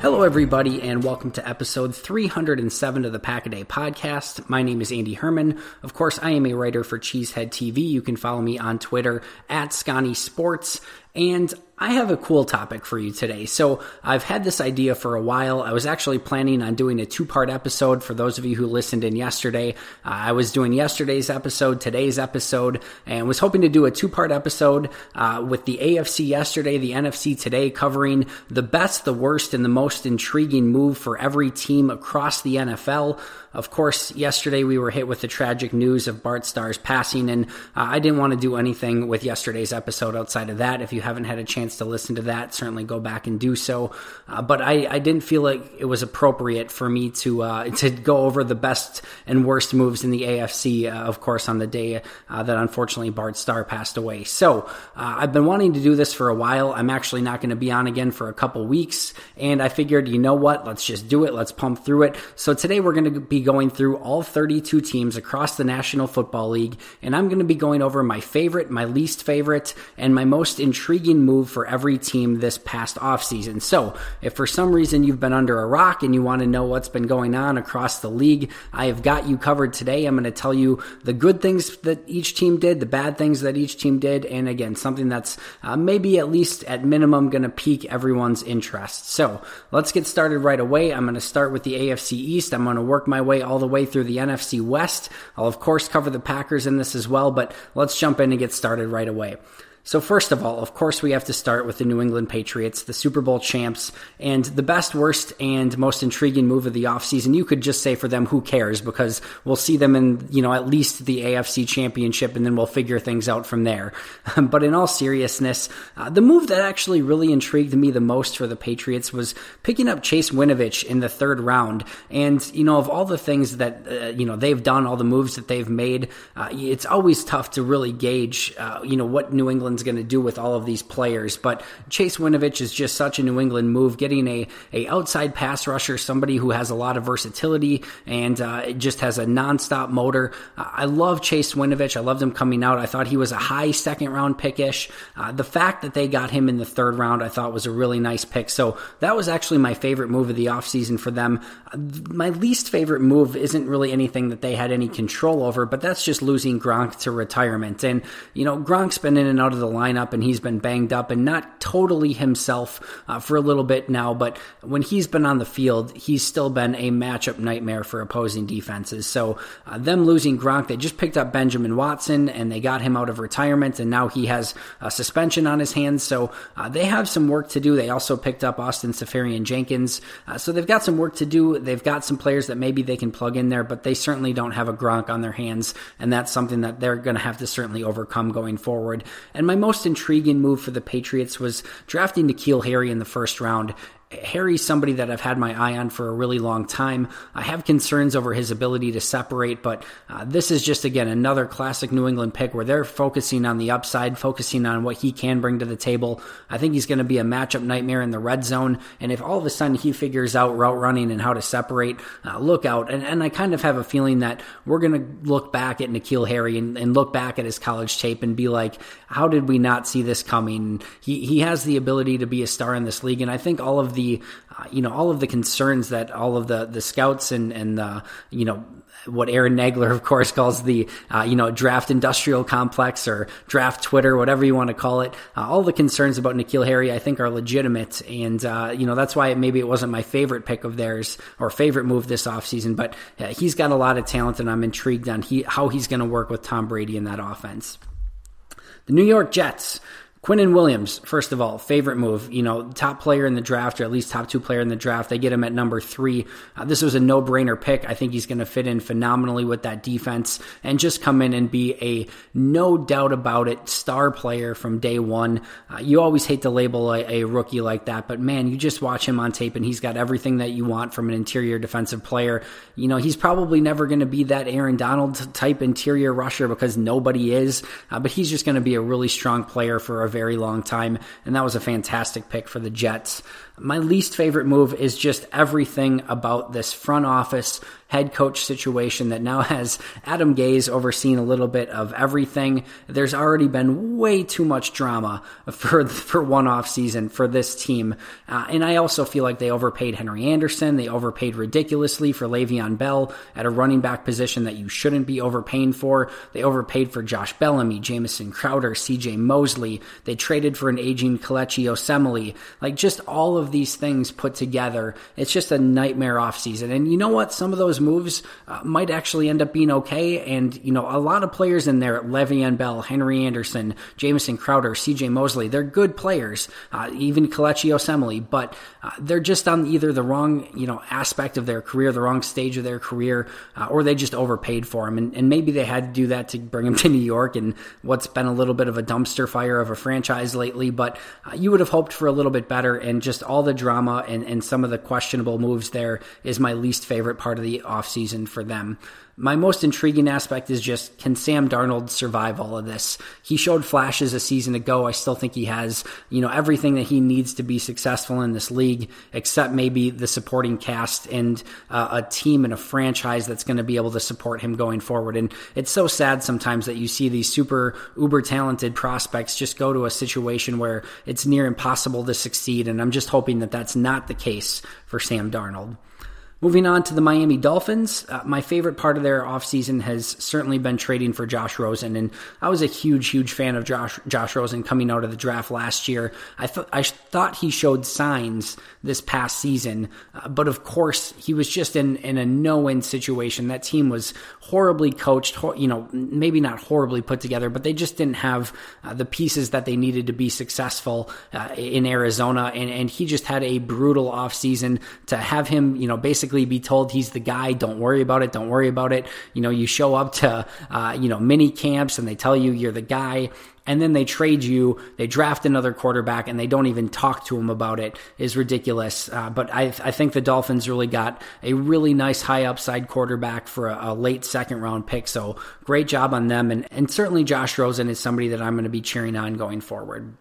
Hello, everybody, and welcome to episode 307 of the Pack-A-Day Podcast. My name is Andy Herman. Of course, I am a writer for Cheesehead TV. You can follow me on Twitter at Scani Sports. And I have a cool topic for you today. So I've had this idea for a while. I was actually planning on doing a two-part episode. For those of you who listened in yesterday, I was doing yesterday's episode, today's episode, and was hoping to do a two-part episode with the AFC yesterday, the NFC today, covering the best, the worst, and the most intriguing move for every team across the NFL. Of course, yesterday we were hit with the tragic news of Bart Starr's passing, and I didn't want to do anything with yesterday's episode outside of that. If you haven't had a chance to listen to that, certainly go back and do so. But I didn't feel like it was appropriate for me to go over the best and worst moves in the AFC, of course, on the day that unfortunately Bart Starr passed away. So I've been wanting to do this for a while. I'm actually not going to be on again for a couple weeks, and I figured, you know what, let's just do it. Let's pump through it. So today we're going to be going through all 32 teams across the National Football League, and I'm going to be going over my favorite, my least favorite, and my most intriguing move for every team this past offseason. So if for some reason you've been under a rock and you want to know what's been going on across the league, I have got you covered today. I'm going to tell you the good things that each team did, the bad things that each team did, and again, something that's maybe at least at minimum going to pique everyone's interest. So let's get started right away. I'm going to start with the AFC East. I'm going to work my way all the way through the NFC West. I'll of course cover the Packers in this as well, but let's jump in and get started right away. So first of all, of course, we have to start with the New England Patriots, the Super Bowl champs, and the best, worst, and most intriguing move of the offseason. You could just say for them, who cares, because we'll see them in, you know, at least the AFC Championship, and then we'll figure things out from there. But in all seriousness, the move that actually really intrigued me the most for the Patriots was picking up Chase Winovich in the third round. And, you know, of all the things that, you know, they've done, all the moves that they've made, it's always tough to really gauge, you know, what New England England's going to do with all of these players. But Chase Winovich is just such a New England move, getting a outside pass rusher, somebody who has a lot of versatility and just has a nonstop motor. I love Chase Winovich. I loved him coming out. I thought he was a high second-round pick-ish. The fact that they got him in the third round I thought was a really nice pick. So that was actually my favorite move of the offseason for them. My least favorite move isn't really anything that they had any control over, but that's just losing Gronk to retirement. And, you know, Gronk's been in and out of the lineup and he's been banged up and not totally himself for a little bit now, but when he's been on the field, he's still been a matchup nightmare for opposing defenses. So them losing Gronk, they just picked up Benjamin Watson and they got him out of retirement, and now he has a suspension on his hands. So they have some work to do. They also picked up Austin Seferian-Jenkins. So they've got some work to do. They've got some players that maybe they can plug in there, but they certainly don't have a Gronk on their hands, and that's something that they're going to have to certainly overcome going forward. And my most intriguing move for the Patriots was drafting N'Keal Harry in the first round. Harry's somebody that I've had my eye on for a really long time. I have concerns over his ability to separate, but this is just, again, another classic New England pick where they're focusing on the upside, focusing on what he can bring to the table. I think he's going to be a matchup nightmare in the red zone, and if all of a sudden he figures out route running and how to separate, look out. And I kind of have a feeling that we're going to look back at N'Keal Harry and look back at his college tape and be like, how did we not see this coming? He has the ability to be a star in this league, and I think all of the all of the concerns that all of the scouts and what Aaron Nagler, of course, calls the, draft industrial complex or draft Twitter, whatever you want to call it. All the concerns about N'Keal Harry, I think, are legitimate. And, that's why maybe it wasn't my favorite pick of theirs or favorite move this offseason. But he's got a lot of talent, and I'm intrigued on how he's going to work with Tom Brady in that offense. The New York Jets. Quinnen Williams, first of all, favorite move, top player in the draft, or at least top two player in the draft. They get him at number 3. This was a no-brainer pick. I think he's going to fit in phenomenally with that defense and just come in and be a no doubt about it star player from day one. You always hate to label a rookie like that, but man, you just watch him on tape and he's got everything that you want from an interior defensive player. He's probably never going to be that Aaron Donald type interior rusher because nobody is, but he's just going to be a really strong player for a very long time, and that was a fantastic pick for the Jets. My least favorite move is just everything about this front office head coach situation that now has Adam Gase overseeing a little bit of everything. There's already been way too much drama for one off season for this team. And I also feel like they overpaid Henry Anderson. They overpaid ridiculously for Le'Veon Bell at a running back position that you shouldn't be overpaying for. They overpaid for Josh Bellamy, Jamison Crowder, CJ Mosley. They traded for an aging Kelechi Osemele. Like, just all of these things put together, it's just a nightmare offseason. And you know what? Some of those moves might actually end up being okay. And, a lot of players in there, Le'Veon Bell, Henry Anderson, Jamison Crowder, CJ Mosley, they're good players, even Kelechi Osemele, but they're just on either the wrong, aspect of their career, the wrong stage of their career, or they just overpaid for him. And maybe they had to do that to bring him to New York and what's been a little bit of a dumpster fire of a franchise lately, but you would have hoped for a little bit better, and just all the drama and some of the questionable moves there is my least favorite part of the offseason for them. My most intriguing aspect is just, can Sam Darnold survive all of this? He showed flashes a season ago. I still think he has, everything that he needs to be successful in this league, except maybe the supporting cast and a team and a franchise that's going to be able to support him going forward. And it's so sad sometimes that you see these super uber talented prospects just go to a situation where it's near impossible to succeed. And I'm just hoping that that's not the case for Sam Darnold. Moving on to the Miami Dolphins, my favorite part of their offseason has certainly been trading for Josh Rosen, and I was a huge fan of Josh Rosen coming out of the draft last year. I thought he showed signs this past season, but of course he was just in a no-win situation. That team was horribly coached, maybe not horribly put together, but they just didn't have the pieces that they needed to be successful in Arizona, and he just had a brutal offseason. To have him, basically basically be told he's the guy. Don't worry about it. Don't worry about it. You know, you show up to, mini camps and they tell you you're the guy. And then they trade you, they draft another quarterback, and they don't even talk to him about it is ridiculous. But I think the Dolphins really got a really nice high upside quarterback for a late second round pick. So great job on them. And certainly Josh Rosen is somebody that I'm going to be cheering on going forward.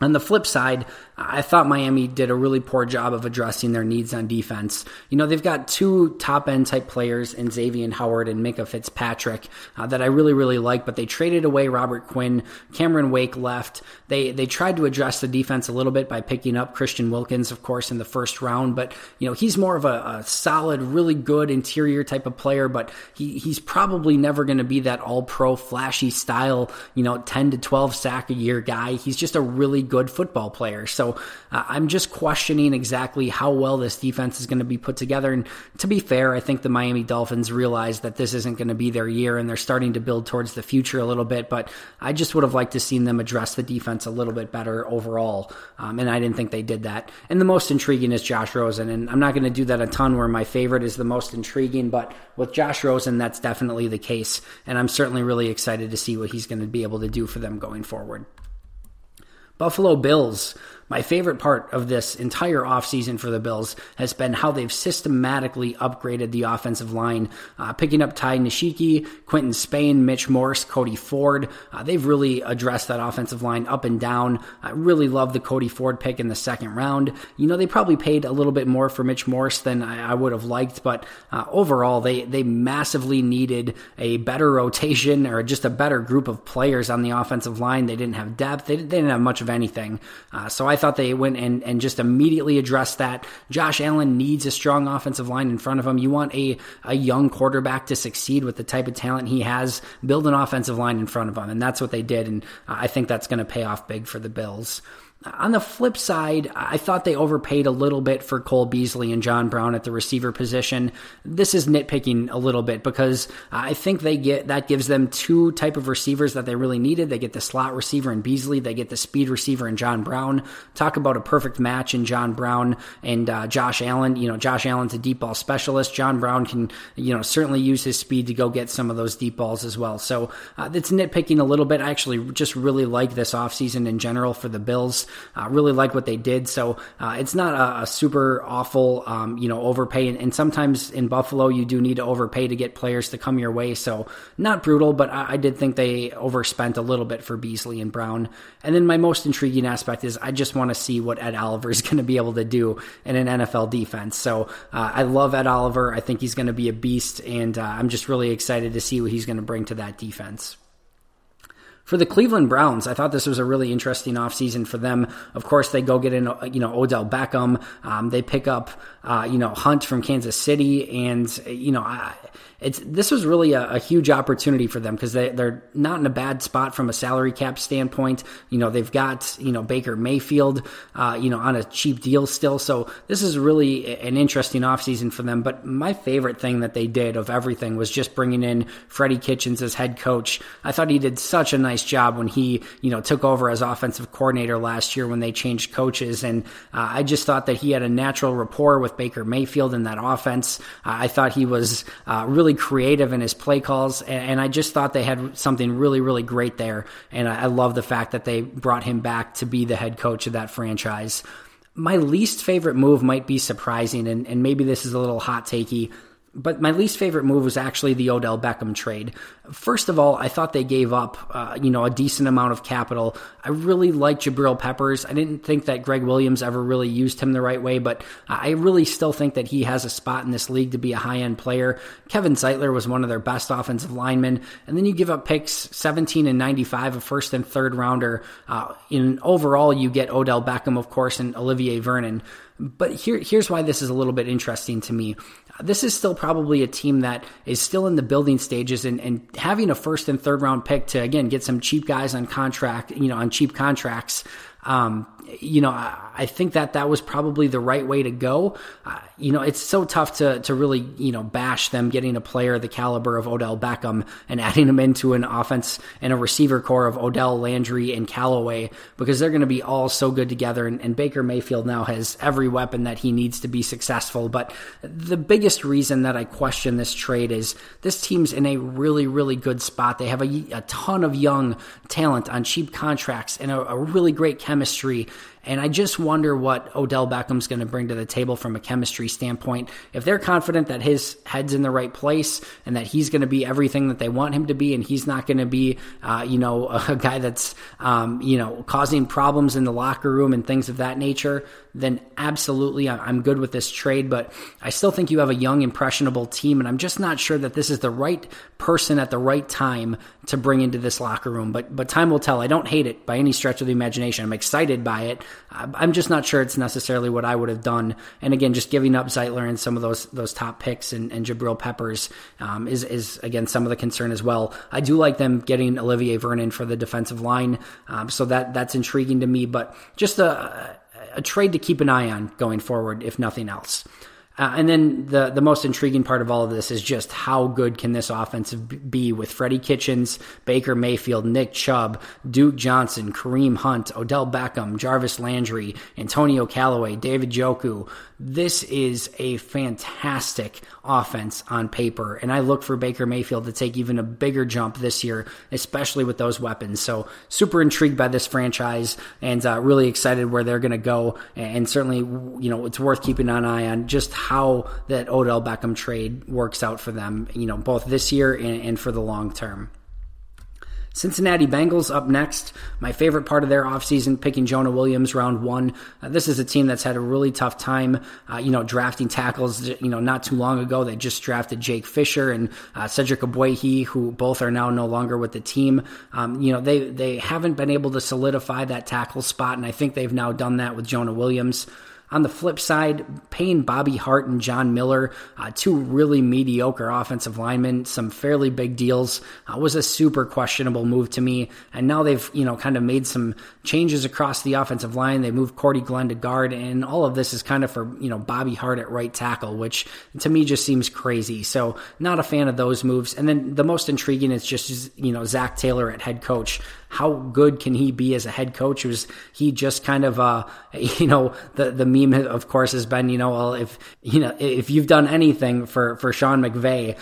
On the flip side, I thought Miami did a really poor job of addressing their needs on defense. You know, they've got two top-end type players in Xavier Howard and Minkah Fitzpatrick that I really, really like, but they traded away Robert Quinn. Cameron Wake left. They tried to address the defense a little bit by picking up Christian Wilkins, of course, in the first round, but, you know, he's more of a solid, really good interior type of player, but he's probably never going to be that all-pro, flashy style, 10 to 12 sack a year guy. He's just a really good football player. So I'm just questioning exactly how well this defense is going to be put together. And to be fair, I think the Miami Dolphins realize that this isn't going to be their year and they're starting to build towards the future a little bit, but I just would have liked to seen them address the defense a little bit better overall. And I didn't think they did that. And the most intriguing is Josh Rosen. And I'm not going to do that a ton where my favorite is the most intriguing, but with Josh Rosen, that's definitely the case. And I'm certainly really excited to see what he's going to be able to do for them going forward. Buffalo Bills. My favorite part of this entire offseason for the Bills has been how they've systematically upgraded the offensive line, picking up Ty Nashiki, Quentin Spain, Mitch Morse, Cody Ford. They've really addressed that offensive line up and down. I really love the Cody Ford pick in the second round. You know, they probably paid a little bit more for Mitch Morse than I would have liked, but overall, they massively needed a better rotation or just a better group of players on the offensive line. They didn't have depth. They didn't have much of anything. So I thought they went and just immediately addressed that. Josh Allen needs a strong offensive line in front of him. You want a young quarterback to succeed with the type of talent he has. Build an offensive line in front of him, and that's what they did, and I think that's going to pay off big for the Bills. On the flip side, I thought they overpaid a little bit for Cole Beasley and John Brown at the receiver position. This is nitpicking a little bit because I think that gives them two type of receivers that they really needed. They get the slot receiver in Beasley. They get the speed receiver in John Brown. Talk about a perfect match in John Brown and Josh Allen. You know, Josh Allen's a deep ball specialist. John Brown can, certainly use his speed to go get some of those deep balls as well. So it's nitpicking a little bit. I actually just really like this offseason in general for the Bills. Really like what they did. So it's not a super awful, overpay. And sometimes in Buffalo, you do need to overpay to get players to come your way. So not brutal, but I did think they overspent a little bit for Beasley and Brown. And then my most intriguing aspect is I just want to see what Ed Oliver is going to be able to do in an NFL defense. So I love Ed Oliver. I think he's going to be a beast, and I'm just really excited to see what he's going to bring to that defense. For the Cleveland Browns, I thought this was a really interesting offseason for them. Of course, they go get in, Odell Beckham. They pick up, Hunt from Kansas City. And, this was really a huge opportunity for them because they're not in a bad spot from a salary cap standpoint. You know, they've got, Baker Mayfield, on a cheap deal still. So this is really an interesting offseason for them. But my favorite thing that they did of everything was just bringing in Freddie Kitchens as head coach. I thought he did such a nice job when he, took over as offensive coordinator last year when they changed coaches. And I just thought that he had a natural rapport with Baker Mayfield in that offense. I thought he was really creative in his play calls, and I just thought they had something really, really great there, and I love the fact that they brought him back to be the head coach of that franchise. My least favorite move might be surprising, and maybe this is a little hot takey, but my least favorite move was actually the Odell Beckham trade. First of all, I thought they gave up, a decent amount of capital. I really like Jabril Peppers. I didn't think that Greg Williams ever really used him the right way, but I really still think that he has a spot in this league to be a high-end player. Kevin Zeitler was one of their best offensive linemen, and then you give up picks 17 and 95, a first and third rounder. In overall, you get Odell Beckham, of course, and Olivier Vernon. But here's why this is a little bit interesting to me. This is still probably a team that is still in the building stages and having a first and third round pick to, again, get some cheap guys on contract, on cheap contracts. I think that was probably the right way to go. It's so tough to really, bash them getting a player the caliber of Odell Beckham and adding him into an offense and a receiver core of Odell, Landry, and Callaway, because they're going to be all so good together. And Baker Mayfield now has every weapon that he needs to be successful. But the biggest reason that I question this trade is this team's in a really, really good spot. They have a ton of young talent on cheap contracts and a really great chemistry. And I just wonder what Odell Beckham's going to bring to the table from a chemistry standpoint. If they're confident that his head's in the right place and that he's going to be everything that they want him to be, and he's not going to be, a guy that's, causing problems in the locker room and things of that nature, then absolutely I'm good with this trade. But I still think you have a young, impressionable team, and I'm just not sure that this is the right person at the right time to bring into this locker room. But time will tell. I don't hate it by any stretch of the imagination. I'm excited by it. I'm just not sure it's necessarily what I would have done. And again, just giving up Zeitler and some of those top picks and Jabril Peppers is again some of the concern as well. I do like them getting Olivier Vernon for the defensive line, so that's intriguing to me. But just a trade to keep an eye on going forward, if nothing else. And then the most intriguing part of all of this is just how good can this offense be with Freddie Kitchens, Baker Mayfield, Nick Chubb, Duke Johnson, Kareem Hunt, Odell Beckham, Jarvis Landry, Antonio Callaway, David Njoku. This is a fantastic offense on paper, and I look for Baker Mayfield to take even a bigger jump this year, especially with those weapons. So super intrigued by this franchise and really excited where they're going to go. And certainly, it's worth keeping an eye on just how that Odell Beckham trade works out for them, both this year and for the long term. Cincinnati Bengals up next. My favorite part of their offseason, picking Jonah Williams round one. This is a team that's had a really tough time, drafting tackles. Not too long ago, they just drafted Jake Fisher and Cedric Ogbuehi, who both are now no longer with the team. They haven't been able to solidify that tackle spot, and I think they've now done that with Jonah Williams. On the flip side, paying Bobby Hart and John Miller, two really mediocre offensive linemen, some fairly big deals, was a super questionable move to me. And now they've, kind of made some changes across the offensive line. They moved Cordy Glenn to guard, and all of this is kind of for, Bobby Hart at right tackle, which to me just seems crazy. So not a fan of those moves. And then the most intriguing is just, Zach Taylor at head coach. How good can he be as a head coach? He just kind of, the meme, of course, has been, well, if you've done anything for Sean McVay,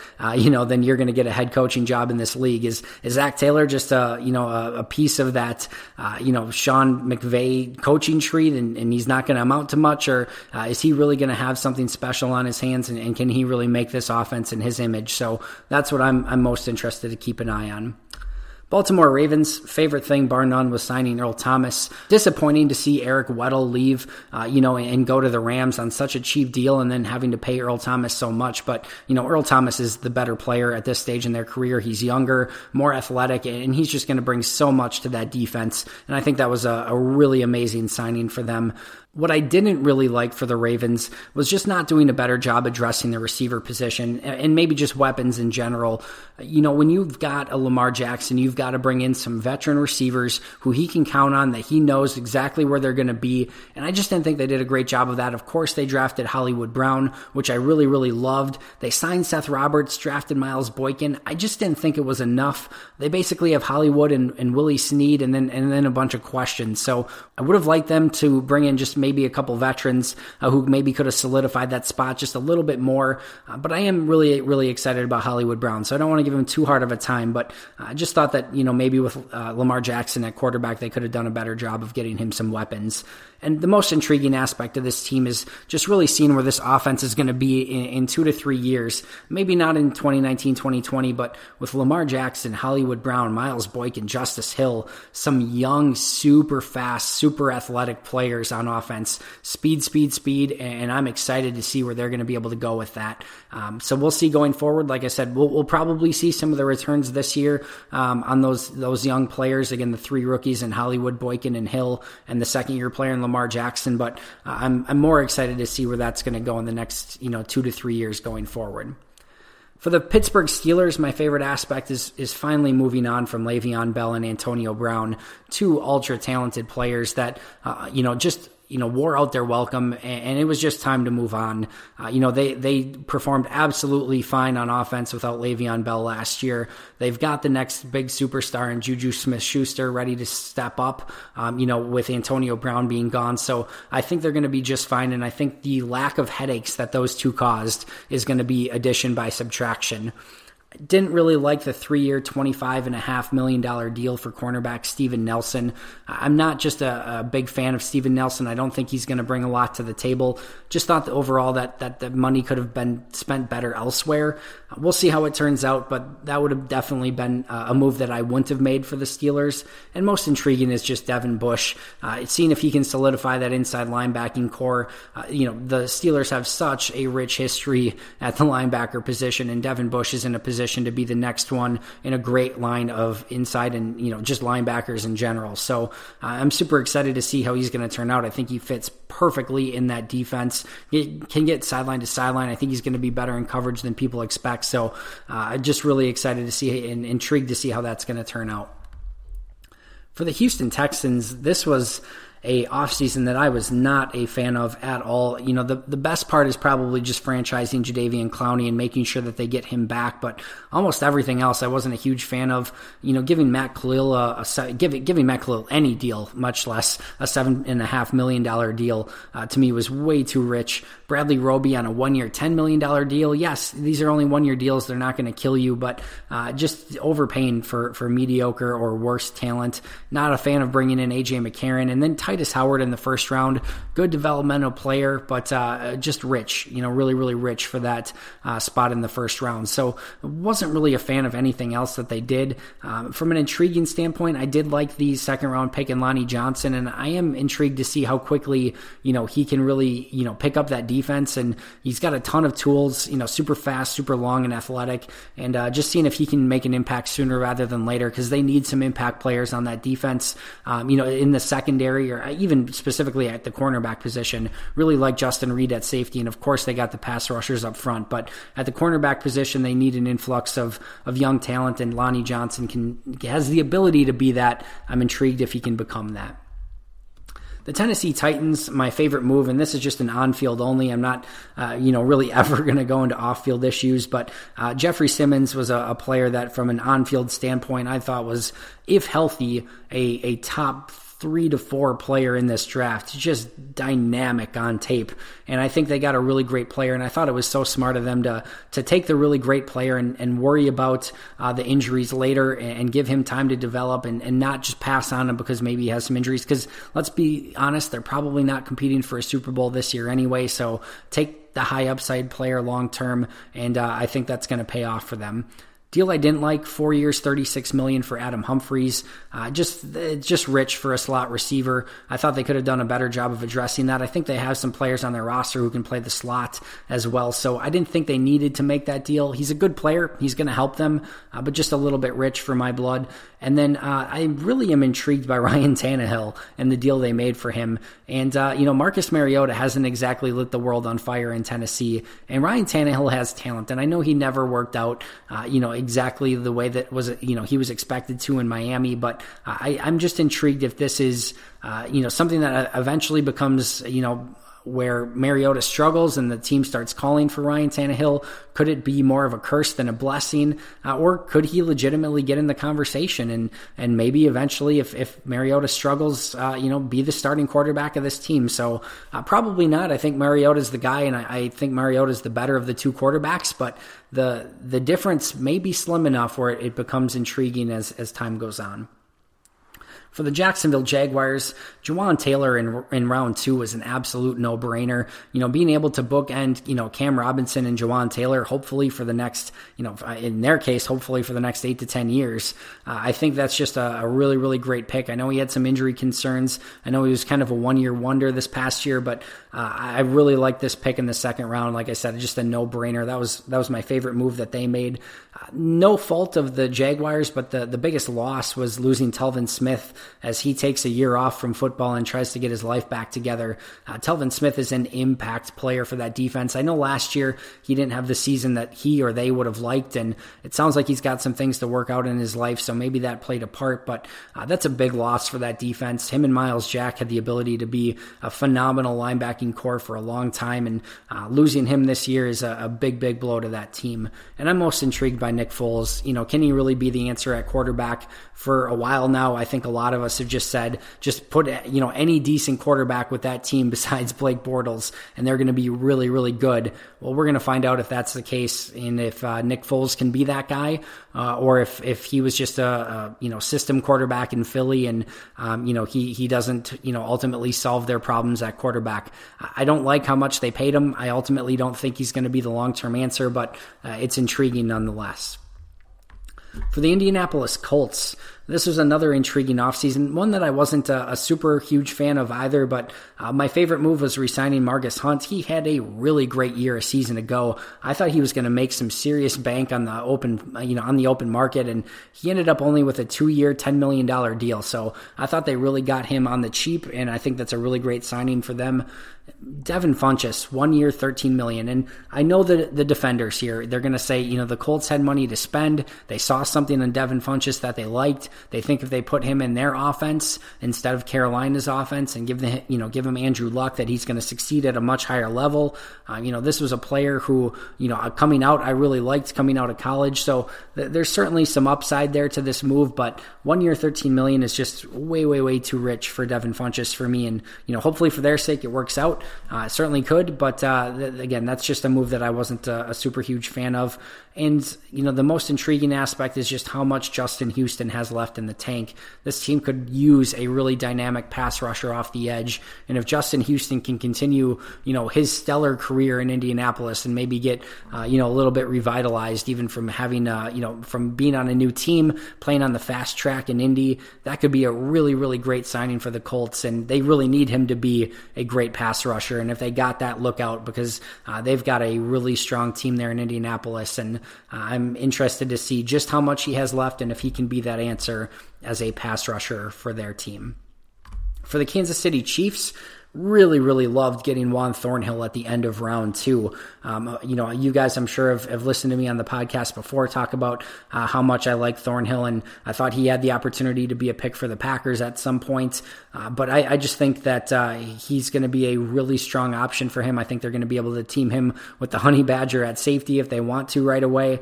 then you're going to get a head coaching job in this league. Is Zach Taylor just a piece of that, Sean McVay coaching tree, and he's not going to amount to much? Or is he really going to have something special on his hands, and can he really make this offense in his image? So that's what I'm most interested to keep an eye on. Baltimore Ravens' favorite thing, bar none, was signing Earl Thomas. Disappointing to see Eric Weddle leave, and go to the Rams on such a cheap deal and then having to pay Earl Thomas so much. But, Earl Thomas is the better player at this stage in their career. He's younger, more athletic, and he's just going to bring so much to that defense. And I think that was a really amazing signing for them. What I didn't really like for the Ravens was just not doing a better job addressing the receiver position and maybe just weapons in general. When you've got a Lamar Jackson, you've got to bring in some veteran receivers who he can count on, that he knows exactly where they're going to be. And I just didn't think they did a great job of that. Of course, they drafted Hollywood Brown, which I really, really loved. They signed Seth Roberts, drafted Miles Boykin. I just didn't think it was enough. They basically have Hollywood and Willie Snead and then a bunch of questions. So I would have liked them to bring in just maybe a couple veterans who maybe could have solidified that spot just a little bit more. But I am really, really excited about Hollywood Brown, so I don't want to give him too hard of a time. But I just thought that, maybe with Lamar Jackson at quarterback, they could have done a better job of getting him some weapons. And the most intriguing aspect of this team is just really seeing where this offense is going to be in 2 to 3 years. Maybe not in 2019, 2020, but with Lamar Jackson, Hollywood Brown, Miles Boykin, Justice Hill, some young, super fast, super athletic players on offense. Speed, and I'm excited to see where they're going to be able to go with that. So we'll see going forward. Like I said, we'll probably see some of the returns this year on those young players. Again, the three rookies in Hollywood, Boykin, and Hill, and the second-year player in Lamar Jackson, but I'm more excited to see where that's going to go in the next 2 to 3 years going forward. For the Pittsburgh Steelers, my favorite aspect is finally moving on from Le'Veon Bell and Antonio Brown, two ultra-talented players that, wore out their welcome, and it was just time to move on. They performed absolutely fine on offense without Le'Veon Bell last year. They've got the next big superstar in Juju Smith-Schuster ready to step up, with Antonio Brown being gone. So I think they're going to be just fine, and I think the lack of headaches that those two caused is going to be addition by subtraction. Didn't really like the 3-year, $25.5 million deal for cornerback Steven Nelson. I'm not just a big fan of Steven Nelson. I don't think he's going to bring a lot to the table. Just thought that overall that the money could have been spent better elsewhere. We'll see how it turns out, but that would have definitely been a move that I wouldn't have made for the Steelers. And most intriguing is just Devin Bush. Seeing if he can solidify that inside linebacking core. The Steelers have such a rich history at the linebacker position, and Devin Bush is in a position to be the next one in a great line of inside and just linebackers in general. So I'm super excited to see how he's going to turn out. I think he fits perfectly in that defense. He can get sideline to sideline. I think he's going to be better in coverage than people expect. So just really excited to see and intrigued to see how that's going to turn out. For the Houston Texans, this was a offseason that I was not a fan of at all. The best part is probably just franchising Jadeveon Clowney and making sure that they get him back, but almost everything else I wasn't a huge fan of. Giving Matt Khalil giving Matt Khalil any deal, much less a $7.5 million deal, to me was way too rich. Bradley Roby on a 1-year, $10 million deal. Yes, these are only 1-year deals. They're not going to kill you, but just overpaying for mediocre or worse talent. Not a fan of bringing in A.J. McCarron. And then Titus Howard in the first round, good developmental player, but just rich, really, really rich for that spot in the first round. So wasn't really a fan of anything else that they did. From an intriguing standpoint, I did like the second round pick in Lonnie Johnson, and I am intrigued to see how quickly, he can really, pick up that defense, and he's got a ton of tools, super fast, super long and athletic, and just seeing if he can make an impact sooner rather than later, because they need some impact players on that defense, in the secondary or even specifically at the cornerback position. Really like Justin Reed at safety, and of course they got the pass rushers up front, but at the cornerback position they need an influx of young talent, and Lonnie Johnson has the ability to be that. I'm intrigued if he can become that. The Tennessee Titans, my favorite move, and this is just an on-field only. I'm not, really ever going to go into off-field issues, but Jeffrey Simmons was a player that from an on-field standpoint I thought was, if healthy, a top 3 to 4 player in this draft, just dynamic on tape. And I think they got a really great player, and I thought it was so smart of them to take the really great player and worry about the injuries later and give him time to develop and not just pass on him because maybe he has some injuries. Because let's be honest, they're probably not competing for a Super Bowl this year anyway, so take the high upside player long term, and I think that's going to pay off for them. Deal I didn't like, 4 years, $36 million for Adam Humphries. Just rich for a slot receiver. I thought they could have done a better job of addressing that. I think they have some players on their roster who can play the slot as well, so I didn't think they needed to make that deal. He's a good player. He's going to help them, but just a little bit rich for my blood. And then I really am intrigued by Ryan Tannehill and the deal they made for him. And, Marcus Mariota hasn't exactly lit the world on fire in Tennessee, and Ryan Tannehill has talent, and I know he never worked out, exactly the way that was, he was expected to in Miami, but I'm just intrigued if this is, something that eventually becomes, where Mariota struggles and the team starts calling for Ryan Tannehill. Could it be more of a curse than a blessing? Or could he legitimately get in the conversation and maybe eventually if Mariota struggles, be the starting quarterback of this team? So probably not. I think Mariota's the guy, and I think Mariota's the better of the two quarterbacks, but the difference may be slim enough where it becomes intriguing as time goes on. For the Jacksonville Jaguars, Juwan Taylor in round 2 was an absolute no-brainer. Being able to bookend, Cam Robinson and Juwan Taylor, hopefully for the next, in their case, hopefully for the next 8 to 10 years. I think that's just a really, really great pick. I know he had some injury concerns. I know he was kind of a one-year wonder this past year, but I really like this pick in the second round. Like I said, just a no-brainer. That was my favorite move that they made. No fault of the Jaguars, but the biggest loss was losing Telvin Smith as he takes a year off from football and tries to get his life back together. Telvin Smith is an impact player for that defense. I know last year he didn't have the season that he or they would have liked, and it sounds like he's got some things to work out in his life, so maybe that played a part, but that's a big loss for that defense. Him and Miles Jack had the ability to be a phenomenal linebacking core for a long time, and losing him this year is a big blow to that team. And I'm most intrigued by Nick Foles. You know, can he really be the answer at quarterback? For a while now, I think a lot of us have just said, just put, you know, any decent quarterback with that team besides Blake Bortles, and they're going to be really, really good. Well, we're going to find out if that's the case and if Nick Foles can be that guy, or if he was just a system quarterback in Philly and he doesn't ultimately solve their problems at quarterback. I don't like how much they paid him. I ultimately don't think he's going to be the long-term answer, but it's intriguing nonetheless. For the Indianapolis Colts, this was another intriguing offseason, one that I wasn't a super huge fan of either, but my favorite move was re-signing Margus Hunt. He had a really great year a season ago. I thought he was going to make some serious bank on the open, on the open market, and he ended up only with a 2-year, $10 million deal. So I thought they really got him on the cheap, and I think that's a really great signing for them. Devin Funchess, 1 year, $13 million. And I know that the defenders here, they're going to say, the Colts had money to spend. They saw something in Devin Funchess that they liked. They think if they put him in their offense instead of Carolina's offense and give him Andrew Luck, that he's going to succeed at a much higher level. This was a player who, coming out, I really liked coming out of college. So there's certainly some upside there to this move, but 1 year, $13 million is just way too rich for Devin Funchess for me. And, hopefully for their sake, it works out. It certainly could, but again, that's just a move that I wasn't a super huge fan of. And, the most intriguing aspect is just how much Justin Houston has left in the tank. This team could use a really dynamic pass rusher off the edge. And if Justin Houston can continue, his stellar career in Indianapolis and maybe get, a little bit revitalized even from having, from being on a new team, playing on the fast track in Indy, that could be a really, really great signing for the Colts. And they really need him to be a great pass rusher. And if they got that, look out, because they've got a really strong team there in Indianapolis. And I'm interested to see just how much he has left and if he can be that answer as a pass rusher for their team. For the Kansas City Chiefs, really loved getting Juan Thornhill at the end of round two. You guys, I'm sure, have listened to me on the podcast before talk about how much I like Thornhill, and I thought he had the opportunity to be a pick for the Packers at some point. But I just think that he's going to be a really strong option for him. I think they're going to be able to team him with the Honey Badger at safety if they want to right away.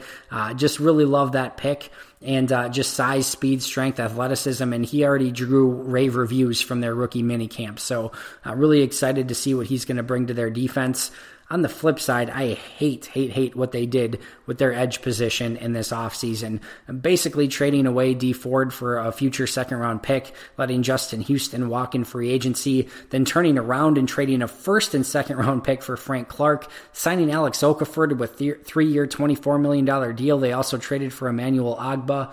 Just really love that pick. And just size, speed, strength, athleticism, and he already drew rave reviews from their rookie minicamp. So really excited to see what he's going to bring to their defense. On the flip side, I hate what they did with their edge position in this offseason. Basically trading away D Ford for a future second-round pick, letting Justin Houston walk in free agency, then turning around and trading a first- and second-round pick for Frank Clark, signing Alex Okafor to a 3-year, $24 million deal. They also traded for Emmanuel Ogbah.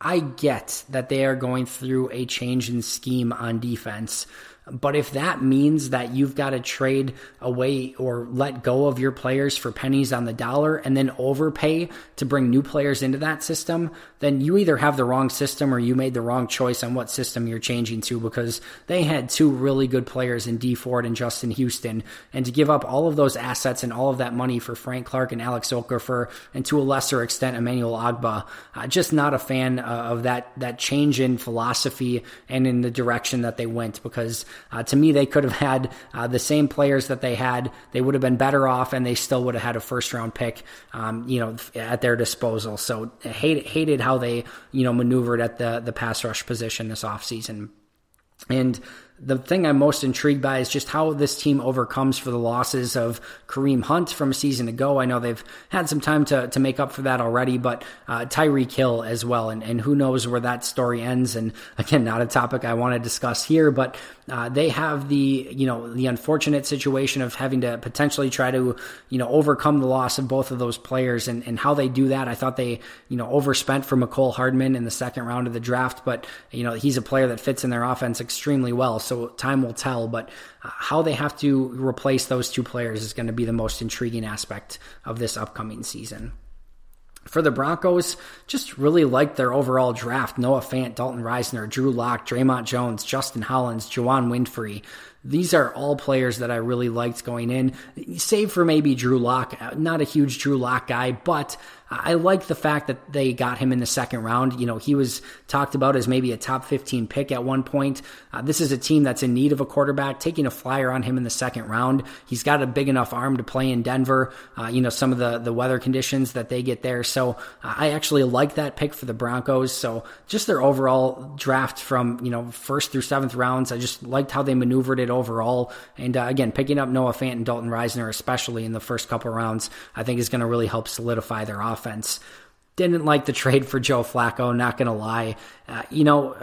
I get that they are going through a change in scheme on defense, but if that means that you've got to trade away or let go of your players for pennies on the dollar and then overpay to bring new players into that system, then you either have the wrong system or you made the wrong choice on what system you're changing to, because they had two really good players in D Ford and Justin Houston. And to give up all of those assets and all of that money for Frank Clark and Alex Okafor, and to a lesser extent, Emmanuel Ogbah, just not a fan of that change in philosophy and in the direction that they went, because to me, they could have had the same players that they had. They would have been better off, and they still would have had a first-round pick, at their disposal. So hated how they, maneuvered at the pass rush position this offseason. And the thing I'm most intrigued by is just how this team overcomes for the losses of Kareem Hunt from a season ago. I know they've had some time to make up for that already, but Tyreek Hill as well. And who knows where that story ends. And again, not a topic I want to discuss here, but they have the unfortunate situation of having to potentially try to, overcome the loss of both of those players, and how they do that. I thought they, overspent for Mecole Hardman in the second round of the draft, but he's a player that fits in their offense extremely well. So time will tell, but how they have to replace those two players is going to be the most intriguing aspect of this upcoming season. For the Broncos, just really liked their overall draft. Noah Fant, Dalton Risner, Drew Lock, Draymond Jones, Justin Hollins, Juwan Winfrey. These are all players that I really liked going in, save for maybe Drew Lock. Not a huge Drew Lock guy, but I like the fact that they got him in the second round. You know, he was talked about as maybe a top 15 pick at one point. This is a team that's in need of a quarterback, taking a flyer on him in the second round. He's got a big enough arm to play in Denver, you know, some of the weather conditions that they get there. So I actually like that pick for the Broncos. So just their overall draft from, you know, first through seventh rounds, I just liked how they maneuvered it overall. And again, picking up Noah Fant and Dalton Risner, especially in the first couple rounds, I think is going to really help solidify their offense. Didn't like the trade for Joe Flacco, not going to lie. You know,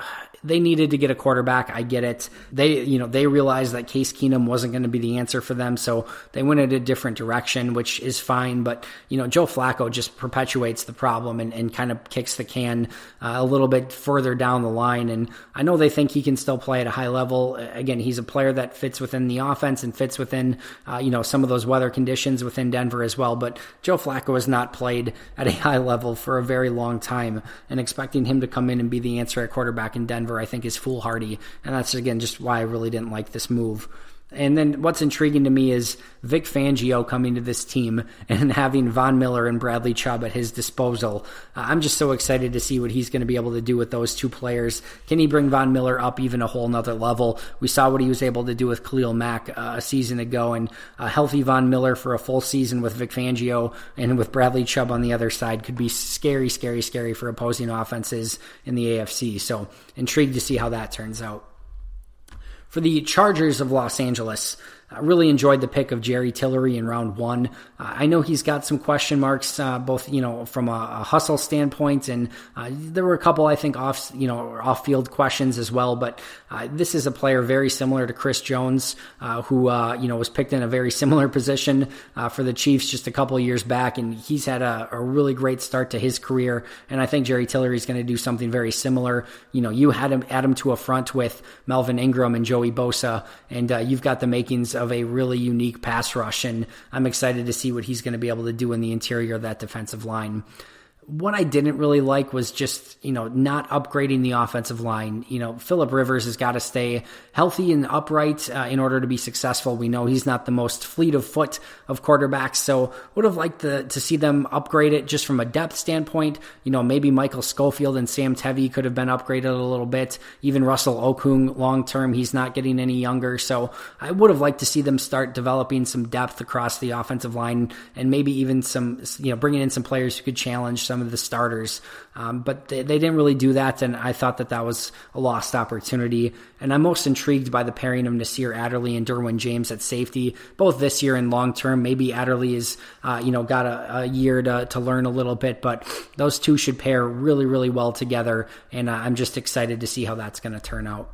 they needed to get a quarterback. I get it. They realized that Case Keenum wasn't going to be the answer for them, so they went in a different direction, which is fine. But, you know, Joe Flacco just perpetuates the problem and kind of kicks the can a little bit further down the line. And I know they think he can still play at a high level. Again, he's a player that fits within the offense and fits within, you know, some of those weather conditions within Denver as well. But Joe Flacco has not played at a high level for a very long time, and expecting him to come in and be the answer at quarterback in Denver, I think, is foolhardy. And that's, again, just why I really didn't like this move. And then what's intriguing to me is Vic Fangio coming to this team and having Von Miller and Bradley Chubb at his disposal. I'm just so excited to see what he's going to be able to do with those two players. Can he bring Von Miller up even a whole nother level? We saw what he was able to do with Khalil Mack a season ago, and a healthy Von Miller for a full season with Vic Fangio and with Bradley Chubb on the other side could be scary, scary, scary for opposing offenses in the AFC. So intrigued to see how that turns out. For the Chargers of Los Angeles, I really enjoyed the pick of Jerry Tillery in round one. I know he's got some question marks, both, you know, from a hustle standpoint, and there were a couple, I think, off-field questions as well. But this is a player very similar to Chris Jones, who was picked in a very similar position for the Chiefs just a couple of years back, and he's had a really great start to his career. And I think Jerry Tillery is going to do something very similar. You know, you had him add him to a front with Melvin Ingram and Joey Bosa, and you've got the makings of a really unique pass rush, and I'm excited to see what he's going to be able to do in the interior of that defensive line. What I didn't really like was just, you know, not upgrading the offensive line. You know, Phillip Rivers has got to stay healthy and upright in order to be successful. We know he's not the most fleet of foot of quarterbacks, so would have liked to see them upgrade it just from a depth standpoint. You know, maybe Michael Schofield and Sam Tevy could have been upgraded a little bit. Even Russell Okung long-term, he's not getting any younger, so I would have liked to see them start developing some depth across the offensive line and maybe even some, you know, bringing in some players who could challenge some of the starters, but they didn't really do that, and I thought that was a lost opportunity. And I'm most intrigued by the pairing of Nasir Adderley and Derwin James at safety, both this year and long term. Maybe Adderley is got a year to learn a little bit, but those two should pair really, really well together, and I'm just excited to see how that's going to turn out.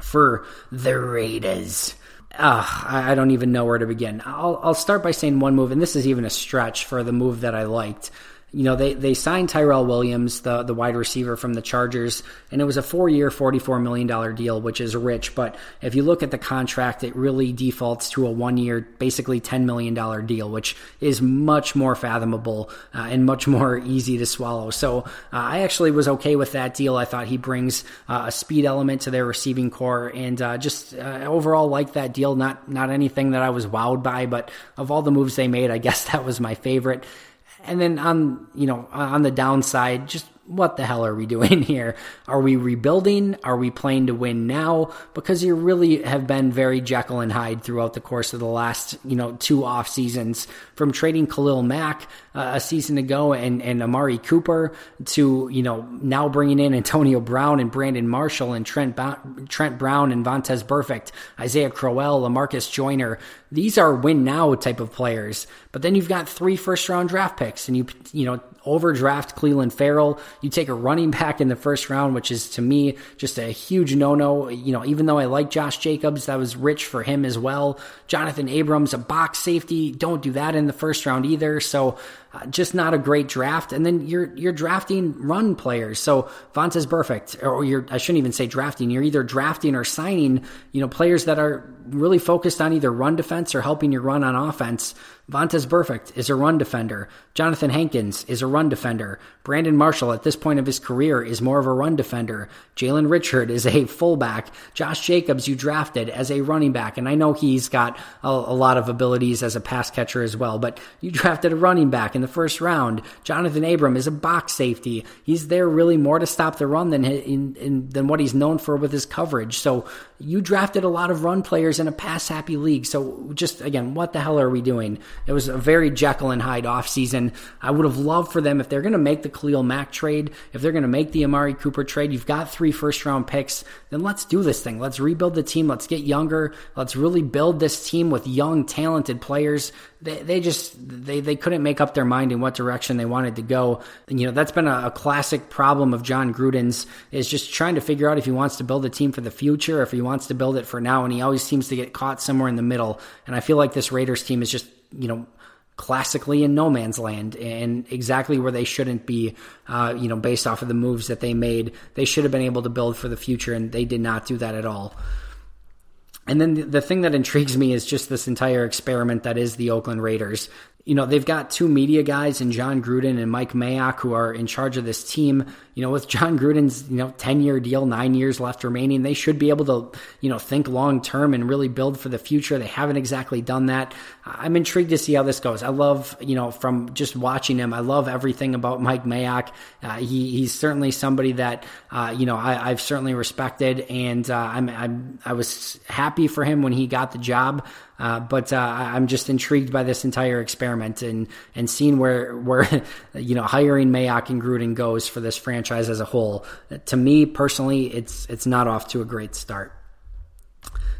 For the Raiders, I don't even know where to begin. I'll start by saying one move, and this is even a stretch for the move that I liked. You know, they signed Tyrell Williams, the wide receiver from the Chargers, and it was a 4-year, $44 million deal, which is rich. But if you look at the contract, it really defaults to a 1-year, basically $10 million deal, which is much more fathomable and much more easy to swallow. So I actually was okay with that deal. I thought he brings a speed element to their receiving core, and overall like that deal. Not anything that I was wowed by, but of all the moves they made, I guess that was my favorite. And then on the downside, just what the hell are we doing here? Are we rebuilding? Are we playing to win now? Because you really have been very Jekyll and Hyde throughout the course of the last, two off seasons, from trading Khalil Mack a season ago and Amari Cooper to, now bringing in Antonio Brown and Brandon Marshall and Trent Brown and Vontaze Burfict, Isaiah Crowell, LaMarcus Joyner. These are win now type of players. But then you've got 3 first round draft picks, and you overdraft Cleveland Farrell. You take a running back in the first round, which is to me just a huge no-no. Even though I like Josh Jacobs, that was rich for him as well. Jonathan Abrams, a box safety, don't do that in the first round either. So just not a great draft. And then you're drafting run players. So Vontaze Burfict, or I shouldn't even say drafting. You're either drafting or signing, players that are really focused on either run defense or helping your run on offense. Vontaze Burfict is a run defender. Jonathan Hankins is a run defender. Brandon Marshall, at this point of his career, is more of a run defender. Jalen Richard is a fullback. Josh Jacobs, you drafted as a running back. And I know he's got a lot of abilities as a pass catcher as well, but you drafted a running back in the first round. Jonathan Abram is a box safety. He's there really more to stop the run than what he's known for with his coverage. So you drafted a lot of run players in a pass-happy league. So just, again, what the hell are we doing? It was a very Jekyll and Hyde offseason. I would have loved for them, if they're going to make the Khalil Mack trade, if they're going to make the Amari Cooper trade, you've got 3 first-round picks, then let's do this thing. Let's rebuild the team. Let's get younger. Let's really build this team with young, talented players. They couldn't make up their mind in what direction they wanted to go. And, that's been a classic problem of John Gruden's, is just trying to figure out if he wants to build a team for the future, if he wants to build it for now, and he always seems to get caught somewhere in the middle. And I feel like this Raiders team is just, classically in no man's land and exactly where they shouldn't be, based off of the moves that they made. They should have been able to build for the future, and they did not do that at all. And then the thing that intrigues me is just this entire experiment that is the Oakland Raiders. They've got 2 media guys in John Gruden and Mike Mayock who are in charge of this team. With John Gruden's, 10-year deal, 9 years left remaining, they should be able to, think long-term and really build for the future. They haven't exactly done that. I'm intrigued to see how this goes. I love, from just watching him, I love everything about Mike Mayock. He's certainly somebody that, I've certainly respected, and I was happy for him when he got the job. But I'm just intrigued by this entire experiment and seeing where hiring Mayock and Gruden goes for this franchise as a whole. To me personally, it's not off to a great start.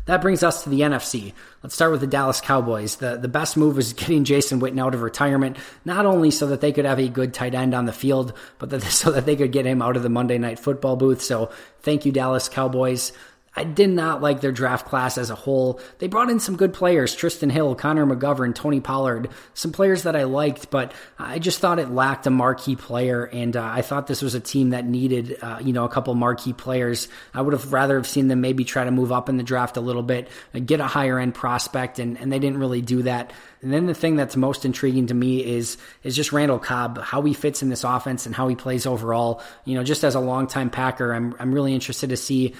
That brings us to the NFC. Let's start with the Dallas Cowboys. The best move was getting Jason Witten out of retirement, not only so that they could have a good tight end on the field, but so that they could get him out of the Monday Night Football booth. So thank you, Dallas Cowboys. I did not like their draft class as a whole. They brought in some good players, Tristan Hill, Connor McGovern, Tony Pollard, some players that I liked, but I just thought it lacked a marquee player, and I thought this was a team that needed, a couple marquee players. I would have rather have seen them maybe try to move up in the draft a little bit, get a higher-end prospect, and they didn't really do that. And then the thing that's most intriguing to me is just Randall Cobb, how he fits in this offense and how he plays overall. Just as a longtime Packer, I'm really interested to see,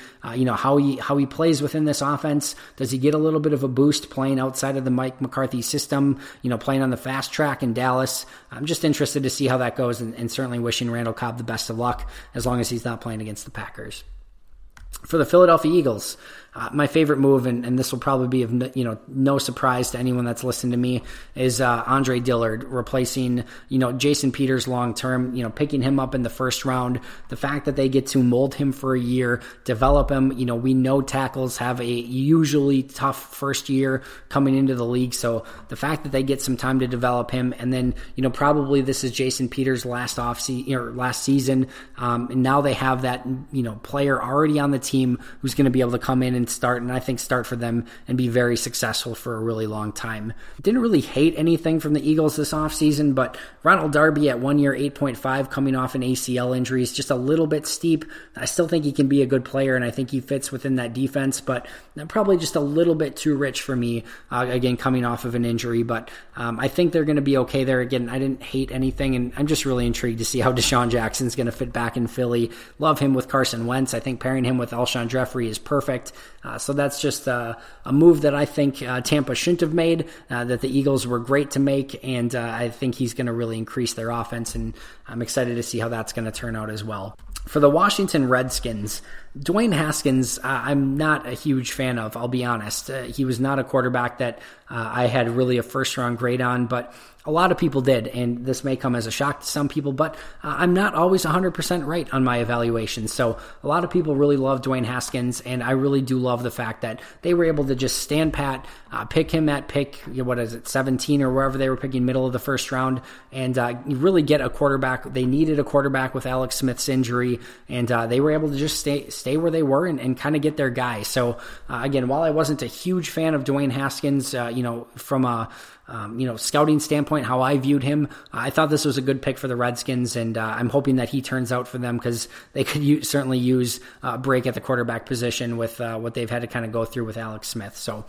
how he plays within this offense. Does he get a little bit of a boost playing outside of the Mike McCarthy system, playing on the fast track in Dallas? I'm just interested to see how that goes, and certainly wishing Randall Cobb the best of luck as long as he's not playing against the Packers. For the Philadelphia Eagles, my favorite move, and this will probably be of no surprise to anyone that's listened to me, is Andre Dillard replacing Jason Peters long term. Picking him up in the first round, the fact that they get to mold him for a year, develop him. We know tackles have a usually tough first year coming into the league, so the fact that they get some time to develop him, and then probably this is Jason Peters' last season. And now they have that player already on the team who's going to be able to come in and start, and I think start for them and be very successful for a really long time. Didn't really hate anything from the Eagles this offseason, but Ronald Darby at 1 year, 8.5, coming off an ACL injury is just a little bit steep. I still think he can be a good player, and I think he fits within that defense, but probably just a little bit too rich for me, again, coming off of an injury, but I think they're going to be okay there. Again, I didn't hate anything, and I'm just really intrigued to see how Deshaun Jackson's going to fit back in Philly. Love him with Carson Wentz. I think pairing him with Alshon Jeffrey is perfect. So that's just a move that I think Tampa shouldn't have made, that the Eagles were great to make, and I think he's going to really increase their offense, and I'm excited to see how that's going to turn out as well. For the Washington Redskins, Dwayne Haskins, I'm not a huge fan of, I'll be honest. He was not a quarterback that I had really a first-round grade on, but a lot of people did, and this may come as a shock to some people, but I'm not always 100% right on my evaluation. So a lot of people really love Dwayne Haskins, and I really do love the fact that they were able to just stand pat, pick him at pick, 17 or wherever they were picking, middle of the first round, and really get a quarterback. They needed a quarterback with Alex Smith's injury, and they were able to just stay where they were and kind of get their guy. So again, while I wasn't a huge fan of Dwayne Haskins, from a scouting standpoint, how I viewed him, I thought this was a good pick for the Redskins, and I'm hoping that he turns out for them, because they could certainly use a break at the quarterback position with what they've had to kind of go through with Alex Smith. So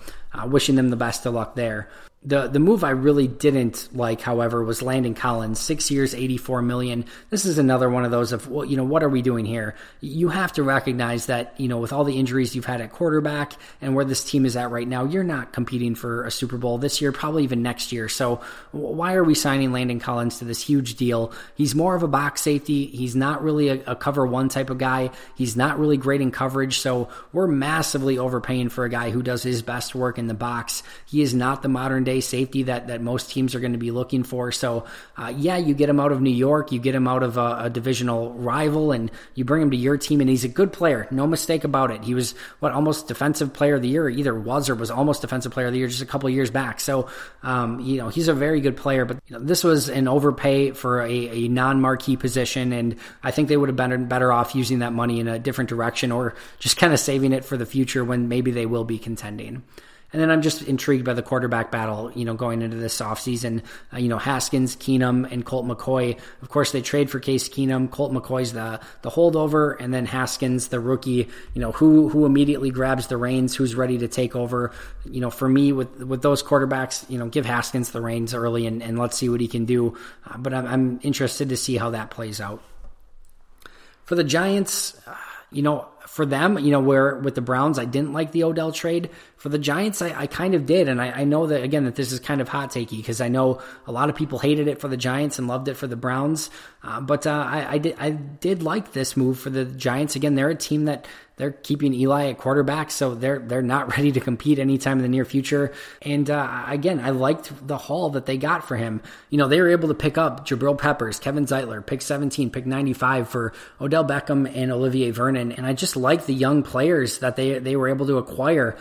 wishing them the best of luck there. The move I really didn't like, however, was Landon Collins, 6 years, $84 million. This is another one of those of, well, what are we doing here? You have to recognize that, with all the injuries you've had at quarterback and where this team is at right now, you're not competing for a Super Bowl this year, probably even next year. So why are we signing Landon Collins to this huge deal? He's more of a box safety. He's not really a cover one type of guy. He's not really great in coverage. So we're massively overpaying for a guy who does his best work in the box. He is not the modern day safety that most teams are going to be looking for. So you get him out of New York, you get him out of a divisional rival, and you bring him to your team, and he's a good player, no mistake about it. He was almost defensive player of the year, was almost defensive player of the year just a couple years back. So he's a very good player, but this was an overpay for a non-marquee position, and I think they would have been better off using that money in a different direction, or just kind of saving it for the future when maybe they will be contending. And then I'm just intrigued by the quarterback battle, going into this offseason. Haskins, Keenum, and Colt McCoy. Of course, they trade for Case Keenum. Colt McCoy's the holdover, and then Haskins, the rookie, who immediately grabs the reins, who's ready to take over. For me, with those quarterbacks, give Haskins the reins early and let's see what he can do. But I'm interested to see how that plays out. For the Giants, for them, where with the Browns, I didn't like the Odell trade. For the Giants, I kind of did. And I know that, again, that this is kind of hot takey, because I know a lot of people hated it for the Giants and loved it for the Browns. But I did like this move for the Giants. Again, they're a team that they're keeping Eli at quarterback, so they're not ready to compete anytime in the near future. And again, I liked the haul that they got for him. They were able to pick up Jabril Peppers, Kevin Zeitler, pick 17, pick 95 for Odell Beckham and Olivier Vernon. And I just like the young players that they were able to acquire,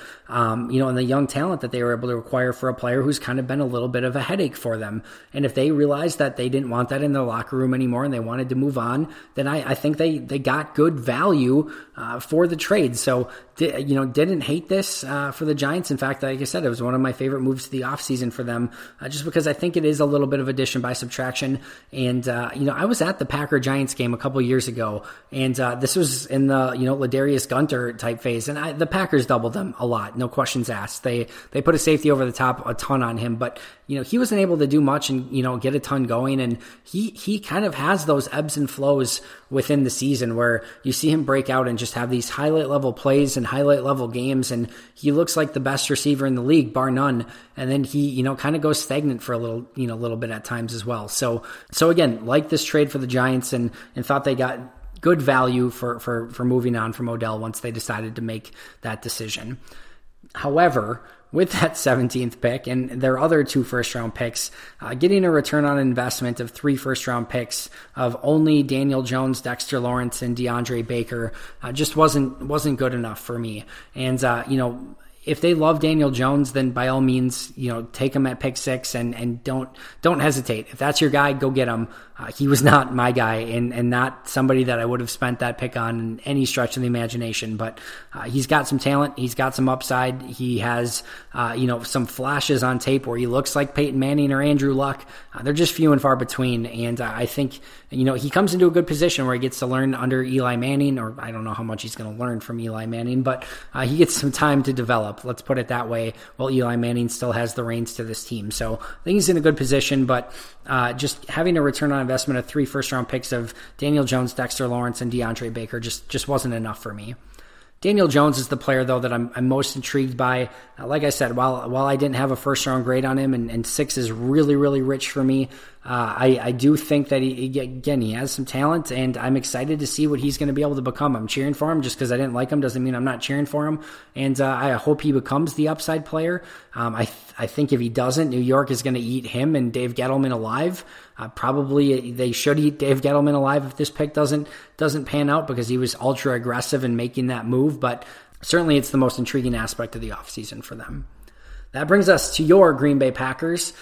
and the young talent that they were able to acquire for a player who's kind of been a little bit of a headache for them. And if they realized that they didn't want that in their locker room anymore and they wanted to move on, then I think they got good value for the trade. So, didn't hate this for the Giants. In fact, like I said, it was one of my favorite moves to the offseason for them, just because I think it is a little bit of addition by subtraction. And, I was at the Packer-Giants game a couple years ago, and this was in the, Ladarius Gunter type phase, and the Packers doubled them a lot, no questions asked. They put a safety over the top a ton on him, but, he wasn't able to do much and, get a ton going, and he kind of has those ebbs and flows within the season where you see him break out and just have these highlight level plays and highlight level games, and he looks like the best receiver in the league, bar none. And then he, kind of goes stagnant for a little, little bit at times as well. So again, like this trade for the Giants, and thought they got good value for moving on from Odell once they decided to make that decision. However, with that 17th pick and their other two first-round picks, getting a return on investment of three first-round picks of only Daniel Jones, Dexter Lawrence, and DeAndre Baker just wasn't good enough for me. And if they love Daniel Jones, then by all means, take him at pick 6 and don't hesitate. If that's your guy, go get him. He was not my guy and not somebody that I would have spent that pick on in any stretch of the imagination, but he's got some talent. He's got some upside. He has, some flashes on tape where he looks like Peyton Manning or Andrew Luck. They're just few and far between. And I think, he comes into a good position where he gets to learn under Eli Manning, or I don't know how much he's going to learn from Eli Manning, but he gets some time to develop. Let's put it that way. Well, Eli Manning still has the reins to this team. So I think he's in a good position, but just having a return on investment of three first-round picks of Daniel Jones, Dexter Lawrence, and DeAndre Baker just wasn't enough for me. Daniel Jones is the player, though, that I'm most intrigued by. Like I said, while I didn't have a first-round grade on him, and 6 is really, really rich for me, I do think that he has some talent, and I'm excited to see what he's going to be able to become. I'm cheering for him. Just because I didn't like him doesn't mean I'm not cheering for him, and I hope he becomes the upside player. I think if he doesn't, New York is going to eat him and Dave Gettleman alive. Probably they should eat Dave Gettleman alive if this pick doesn't pan out, because he was ultra aggressive in making that move, but certainly it's the most intriguing aspect of the offseason for them. That brings us to your Green Bay Packers.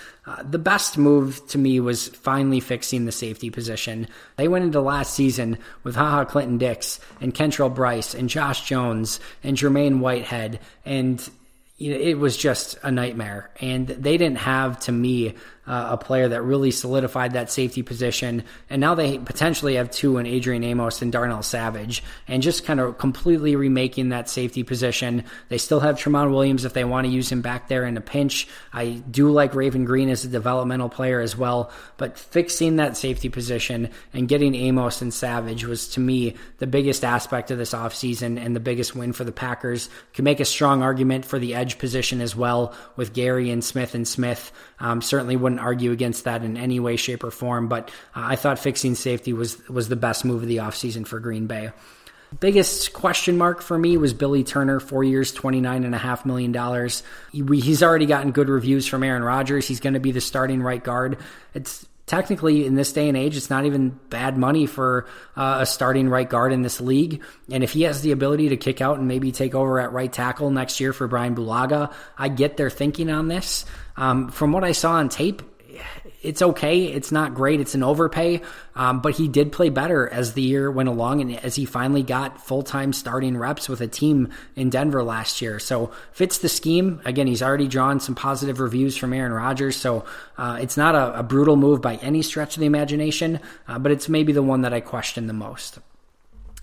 The best move to me was finally fixing the safety position. They went into last season with HaHa Clinton-Dix and Kentrell Brice and Josh Jones and Jermaine Whitehead and it was just a nightmare. And they didn't have, to me, a player that really solidified that safety position. And now they potentially have two in Adrian Amos and Darnell Savage, and just kind of completely remaking that safety position. They still have Tramon Williams if they want to use him back there in a pinch. I do like Raven Green as a developmental player as well, but fixing that safety position and getting Amos and Savage was, to me, the biggest aspect of this offseason and the biggest win for the Packers. Can make a strong argument for the edge position as well with Gary and Smith. Certainly wouldn't argue against that in any way, shape, or form, but I thought fixing safety was the best move of the offseason for Green Bay. Biggest question mark for me was Billy Turner, 4 years, $29.5 million. He's already gotten good reviews from Aaron Rodgers. He's going to be the starting right guard. It's technically, in this day and age, it's not even bad money for a starting right guard in this league. And if he has the ability to kick out and maybe take over at right tackle next year for Brian Bulaga, I get their thinking on this. From what I saw on tape, it's okay. It's not great. It's an overpay. But he did play better as the year went along and as he finally got full-time starting reps with a team in Denver last year. So fits the scheme. Again, he's already drawn some positive reviews from Aaron Rodgers. So it's not a brutal move by any stretch of the imagination, but it's maybe the one that I question the most.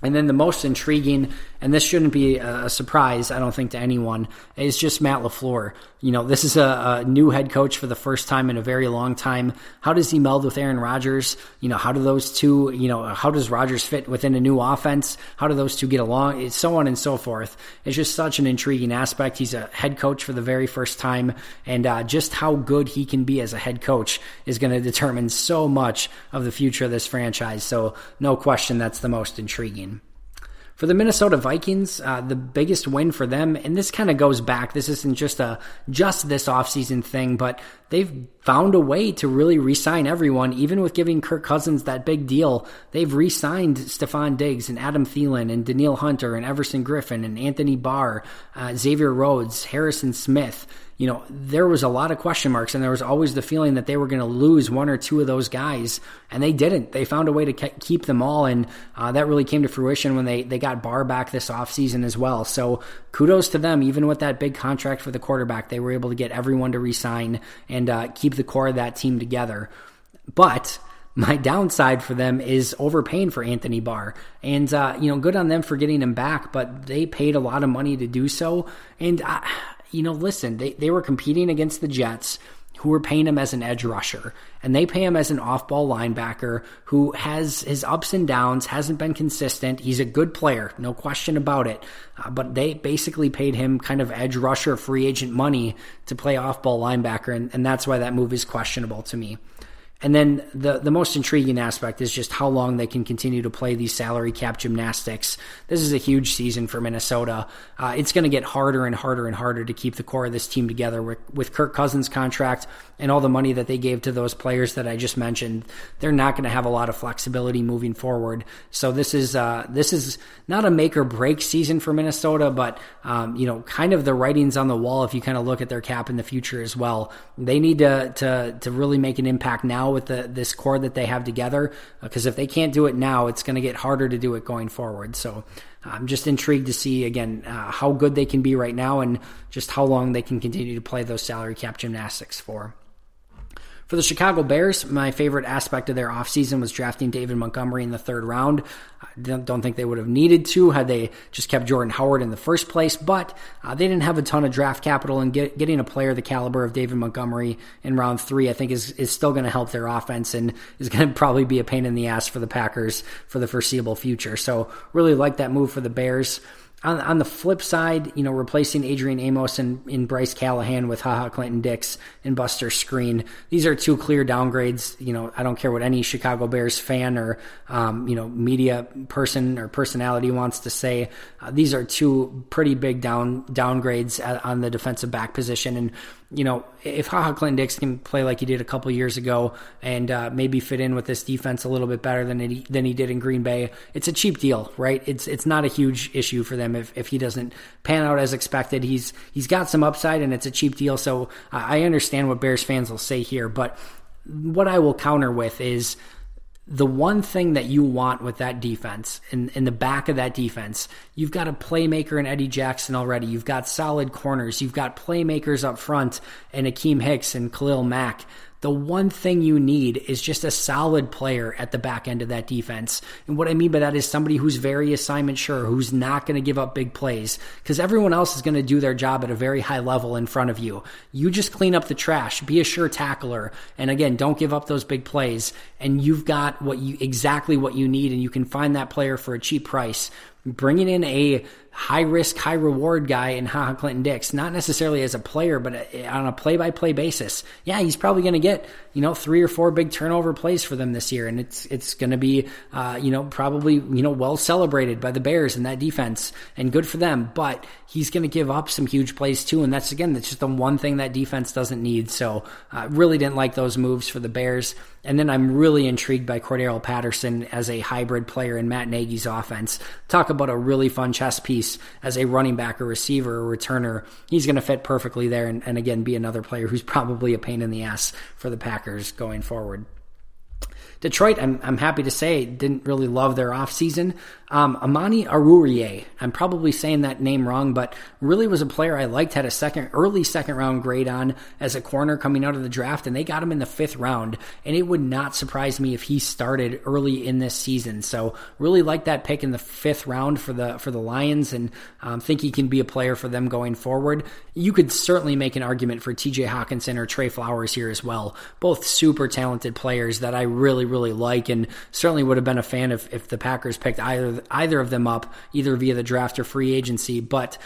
And then the most intriguing, and this shouldn't be a surprise, I don't think, to anyone, is just Matt LaFleur. You know, this is a new head coach for the first time in a very long time. How does he meld with Aaron Rodgers? You know, how do those two, you know, how does Rodgers fit within a new offense? How do those two get along? It's so on and so forth. It's just such an intriguing aspect. He's a head coach for the very first time, and just how good he can be as a head coach is going to determine so much of the future of this franchise. So no question, that's the most intriguing. For the Minnesota Vikings, the biggest win for them, and this kind of goes back, this isn't just this offseason thing, but they've found a way to really re-sign everyone, even with giving Kirk Cousins that big deal. They've re-signed Stephon Diggs and Adam Thielen and Danielle Hunter and Everson Griffin and Anthony Barr, Xavier Rhodes, Harrison Smith. You know, there was a lot of question marks, and there was always the feeling that they were going to lose one or two of those guys, and they didn't. They found a way to keep them all, and that really came to fruition when they got Barr back this offseason as well. So kudos to them. Even with that big contract for the quarterback, they were able to get everyone to re-sign and keep the core of that team together. But my downside for them is overpaying for Anthony Barr. And, you know, good on them for getting him back, but they paid a lot of money to do so. And you know, listen, they were competing against the Jets, who were paying him as an edge rusher, and they pay him as an off-ball linebacker who has his ups and downs, hasn't been consistent. He's a good player, no question about it, but they basically paid him kind of edge rusher free agent money to play off-ball linebacker, and that's why that move is questionable to me. And then the most intriguing aspect is just how long they can continue to play these salary cap gymnastics. This is a huge season for Minnesota. It's going to get harder and harder and harder to keep the core of this team together with Kirk Cousins' contract and all the money that they gave to those players that I just mentioned. They're not going to have a lot of flexibility moving forward. So this is not a make or break season for Minnesota, but you know, kind of the writing's on the wall if you kind of look at their cap in the future as well. They need to really make an impact now with this core that they have together, because if they can't do it now, it's going to get harder to do it going forward. So I'm just intrigued to see, again, how good they can be right now and just how long they can continue to play those salary cap gymnastics for. For the Chicago Bears, my favorite aspect of their offseason was drafting David Montgomery in the third round. I don't think they would have needed to had they just kept Jordan Howard in the first place, but they didn't have a ton of draft capital, and getting a player the caliber of David Montgomery in round three, I think is still going to help their offense and is going to probably be a pain in the ass for the Packers for the foreseeable future. So really like that move for the Bears. On the flip side, you know, replacing Adrian Amos and Bryce Callahan with HaHa Clinton-Dix and Buster Screen. These are two clear downgrades. You know, I don't care what any Chicago Bears fan or, you know, media person or personality wants to say. These are two pretty big downgrades on the defensive back position. And, you know, if HaHa Clinton-Dix can play like he did a couple years ago and maybe fit in with this defense a little bit better than he did in Green Bay, it's a cheap deal, right? It's not a huge issue for them if he doesn't pan out as expected. He's got some upside, and it's a cheap deal, so I understand what Bears fans will say here, but what I will counter with is the one thing that you want with that defense, in the back of that defense, you've got a playmaker in Eddie Jackson already. You've got solid corners. You've got playmakers up front and Akeem Hicks and Khalil Mack. The one thing you need is just a solid player at the back end of that defense. And what I mean by that is somebody who's very assignment sure, who's not going to give up big plays, because everyone else is going to do their job at a very high level in front of you. You just clean up the trash, be a sure tackler, and again, don't give up those big plays, and you've got exactly what you need, and you can find that player for a cheap price. Bringing in a high-risk, high-reward guy in HaHa Clinton-Dix, not necessarily as a player, but on a play-by-play basis. Yeah, he's probably going to get, 3 or 4 big turnover plays for them this year, and it's going to be, probably, well celebrated by the Bears and that defense, and good for them, but he's going to give up some huge plays too, and that's just the one thing that defense doesn't need, so I really didn't like those moves for the Bears. And then I'm really intrigued by Cordarrelle Patterson as a hybrid player in Matt Nagy's offense. Talk about a really fun chess piece as a running back, a receiver, a returner. He's going to fit perfectly there and again, be another player who's probably a pain in the ass for the Packers going forward. Detroit, I'm happy to say, didn't really love their offseason. Amani Oruwariye, I'm probably saying that name wrong, but really was a player I liked, had a early second round grade on as a corner coming out of the draft, and they got him in the 5th round, and it would not surprise me if he started early in this season. So really like that pick in the 5th round for the Lions, and think he can be a player for them going forward. You could certainly make an argument for TJ Hawkinson or Trey Flowers here as well. Both super talented players that I really like, and certainly would have been a fan if the Packers picked either of them up, either via the draft or free agency. But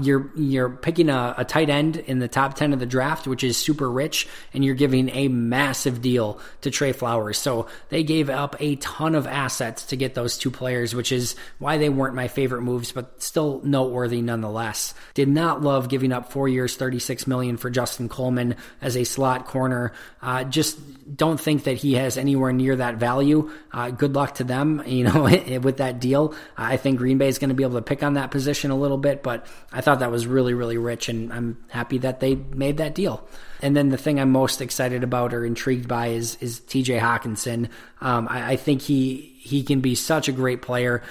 you're picking a tight end in the top 10 of the draft, which is super rich, and you're giving a massive deal to Trey Flowers. So they gave up a ton of assets to get those two players, which is why they weren't my favorite moves, but still noteworthy nonetheless. Did not love giving up 4 years, $36 million for Justin Coleman as a slot corner. Just don't think that he has anywhere near that value. Good luck to them, with that deal. I think Green Bay is going to be able to pick on that position a little bit, but I thought that was really, really rich, and I'm happy that they made that deal. And then the thing I'm most excited about or intrigued by is TJ Hawkinson. I think he can be such a great player.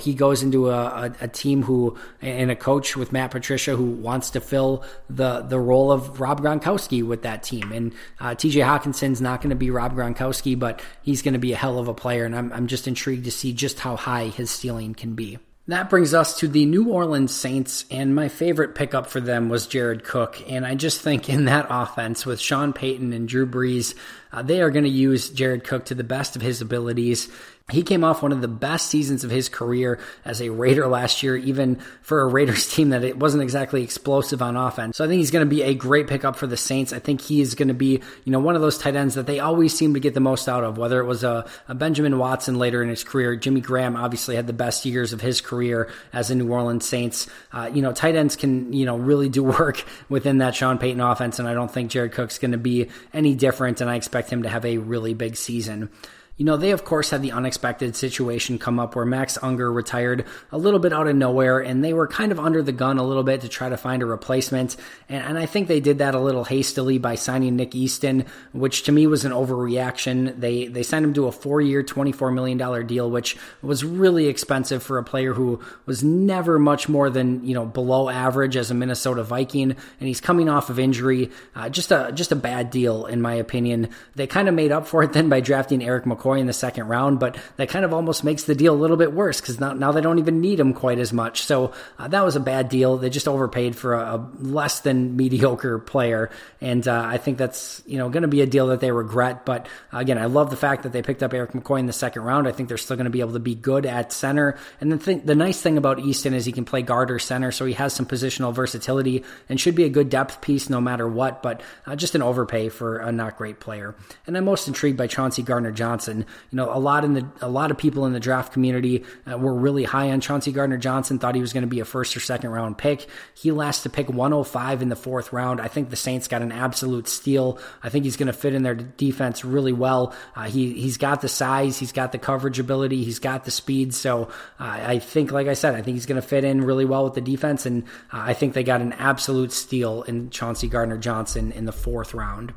He goes into a team who, and a coach with Matt Patricia, who wants to fill the role of Rob Gronkowski with that team. And TJ Hawkinson's not going to be Rob Gronkowski, but he's going to be a hell of a player. And I'm just intrigued to see just how high his ceiling can be. That brings us to the New Orleans Saints, and my favorite pickup for them was Jared Cook. And I just think in that offense with Sean Payton and Drew Brees, they are going to use Jared Cook to the best of his abilities. He came off one of the best seasons of his career as a Raider last year, even for a Raiders team that it wasn't exactly explosive on offense. So I think he's going to be a great pickup for the Saints. I think he is going to be, one of those tight ends that they always seem to get the most out of, whether it was a Benjamin Watson later in his career. Jimmy Graham obviously had the best years of his career as a New Orleans Saints. Tight ends can, really do work within that Sean Payton offense, and I don't think Jared Cook's going to be any different, and I expect him to have a really big season. They, of course, had the unexpected situation come up where Max Unger retired a little bit out of nowhere, and they were kind of under the gun a little bit to try to find a replacement. And I think they did that a little hastily by signing Nick Easton, which to me was an overreaction. They signed him to a 4-year, $24 million deal, which was really expensive for a player who was never much more than, below average as a Minnesota Viking. And he's coming off of injury. Just a bad deal, in my opinion. They kind of made up for it then by drafting Eric McCoy in the 2nd round, but that kind of almost makes the deal a little bit worse because now they don't even need him quite as much. So that was a bad deal. They just overpaid for a less than mediocre player, and I think that's going to be a deal that they regret. But again, I love the fact that they picked up Eric McCoy in the 2nd round. I think they're still going to be able to be good at center. And the nice thing about Easton is he can play guard or center, so he has some positional versatility and should be a good depth piece no matter what. But just an overpay for a not great player. And I'm most intrigued by Chauncey Gardner-Johnson. A lot of people in the draft community were really high on Chauncey Gardner-Johnson, thought he was going to be a 1st or 2nd round pick. He lasts to pick 105 in the 4th round. I think the Saints got an absolute steal. I think he's going to fit in their defense really well. He's got the size, he's got the coverage ability, he's got the speed. So I think, like I said, I think he's going to fit in really well with the defense, and I think they got an absolute steal in Chauncey Gardner-Johnson in the 4th round.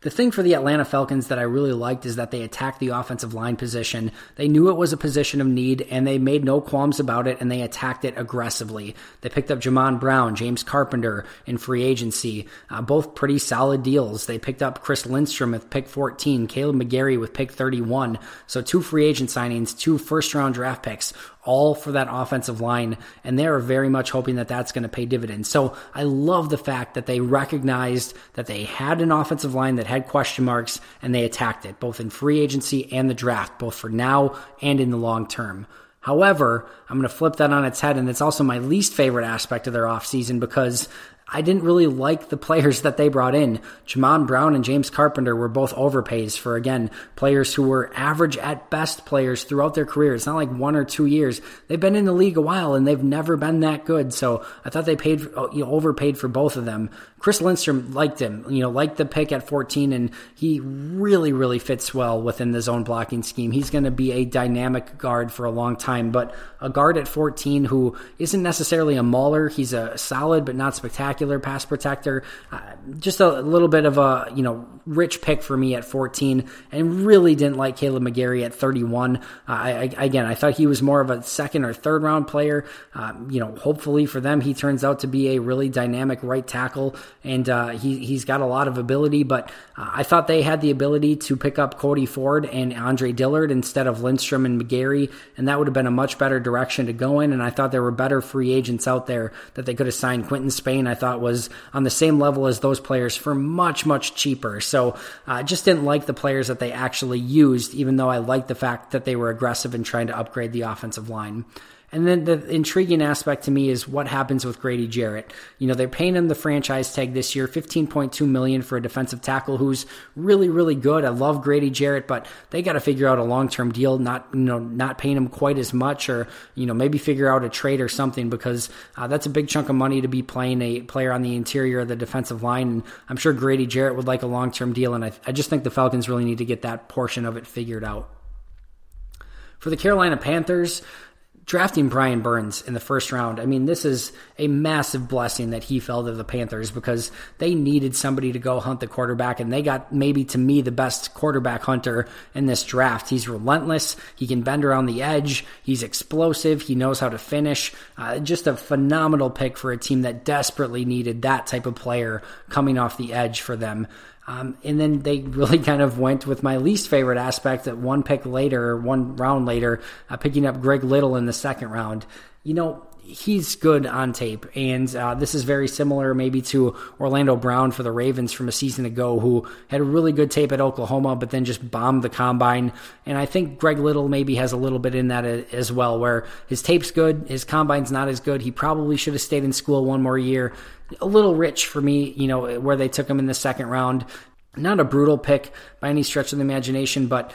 The thing for the Atlanta Falcons that I really liked is that they attacked the offensive line position. They knew it was a position of need, and they made no qualms about it, and they attacked it aggressively. They picked up John Brown, James Carpenter in free agency, both pretty solid deals. They picked up Chris Lindstrom with pick 14, Caleb McGarry with pick 31. So 2 free agent signings, 2 first-round draft picks, all for that offensive line, and they're very much hoping that that's going to pay dividends. So I love the fact that they recognized that they had an offensive line that had question marks, and they attacked it, both in free agency and the draft, both for now and in the long term. However, I'm going to flip that on its head, and it's also my least favorite aspect of their offseason because I didn't really like the players that they brought in. John Brown and James Carpenter were both overpays for, again, players who were average at best players throughout their career. It's not like 1 or 2 years. They've been in the league a while, and they've never been that good, so I thought they paid, overpaid for both of them. Chris Lindstrom, liked him, liked the pick at 14, and he really, really fits well within the zone blocking scheme. He's going to be a dynamic guard for a long time, but a guard at 14 who isn't necessarily a mauler. He's a solid but not spectacular pass protector. Just a little bit of a, rich pick for me at 14, and really didn't like Caleb McGarry at 31. I thought he was more of a second or third round player. Hopefully for them, he turns out to be a really dynamic right tackle, and he's got a lot of ability, but I thought they had the ability to pick up Cody Ford and Andre Dillard instead of Lindstrom and McGarry, and that would have been a much better direction to go in, and I thought there were better free agents out there that they could have signed. Quentin Spain, I thought, was on the same level as those players for much, much cheaper. So I just didn't like the players that they actually used, even though I liked the fact that they were aggressive in trying to upgrade the offensive line. And then the intriguing aspect to me is what happens with Grady Jarrett. They're paying him the franchise tag this year, $15.2 million for a defensive tackle who's really, really good. I love Grady Jarrett, but they got to figure out a long-term deal, not paying him quite as much, or, maybe figure out a trade or something, because that's a big chunk of money to be playing a player on the interior of the defensive line. And I'm sure Grady Jarrett would like a long-term deal. And I just think the Falcons really need to get that portion of it figured out. For the Carolina Panthers, drafting Brian Burns in the first round, this is a massive blessing that he fell to the Panthers, because they needed somebody to go hunt the quarterback, and they got, maybe to me, the best quarterback hunter in this draft. He's relentless. He can bend around the edge. He's explosive. He knows how to finish. Just a phenomenal pick for a team that desperately needed that type of player coming off the edge for them. And then they really kind of went with my least favorite aspect at one round later, picking up Greg Little in the second round. He's good on tape, and this is very similar maybe to Orlando Brown for the Ravens from a season ago, who had a really good tape at Oklahoma but then just bombed the combine. And I think Greg Little maybe has a little bit in that as well, where his tape's good, his combine's not as good. He probably should have stayed in school one more year. A little rich for me, where they took him in the second round. Not a brutal pick by any stretch of the imagination, but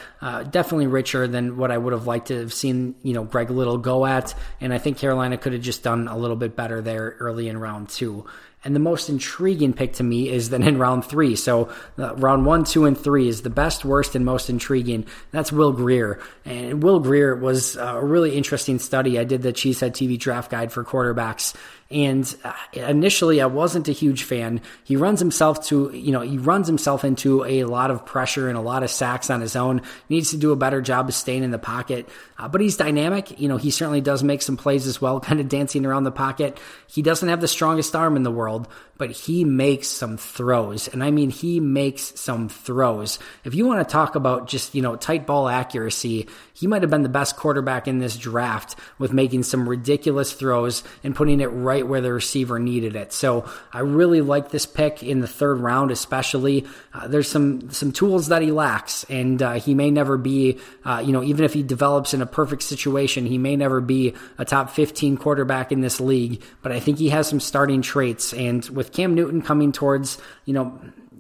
definitely richer than what I would have liked to have seen, Greg Little go at. And I think Carolina could have just done a little bit better there early in round two. And the most intriguing pick to me is then in round three. So round 1, 2, and 3 is the best, worst, and most intriguing. That's Will Grier. And Will Grier was a really interesting study. I did the Cheesehead TV draft guide for quarterbacks. And initially, I wasn't a huge fan. He runs himself into a lot of pressure and a lot of sacks on his own. He needs to do a better job of staying in the pocket. But he's dynamic. He certainly does make some plays as well, kind of dancing around the pocket. He doesn't have the strongest arm in the world, but he makes some throws. And he makes some throws. If you want to talk about just, tight ball accuracy, he might have been the best quarterback in this draft, with making some ridiculous throws and putting it right where the receiver needed it. So I really like this pick in the third round, especially. There's some tools that he lacks, and he may never be, even if he develops in a perfect situation, he may never be a top 15 quarterback in this league, but I think he has some starting traits. And with Cam Newton coming towards,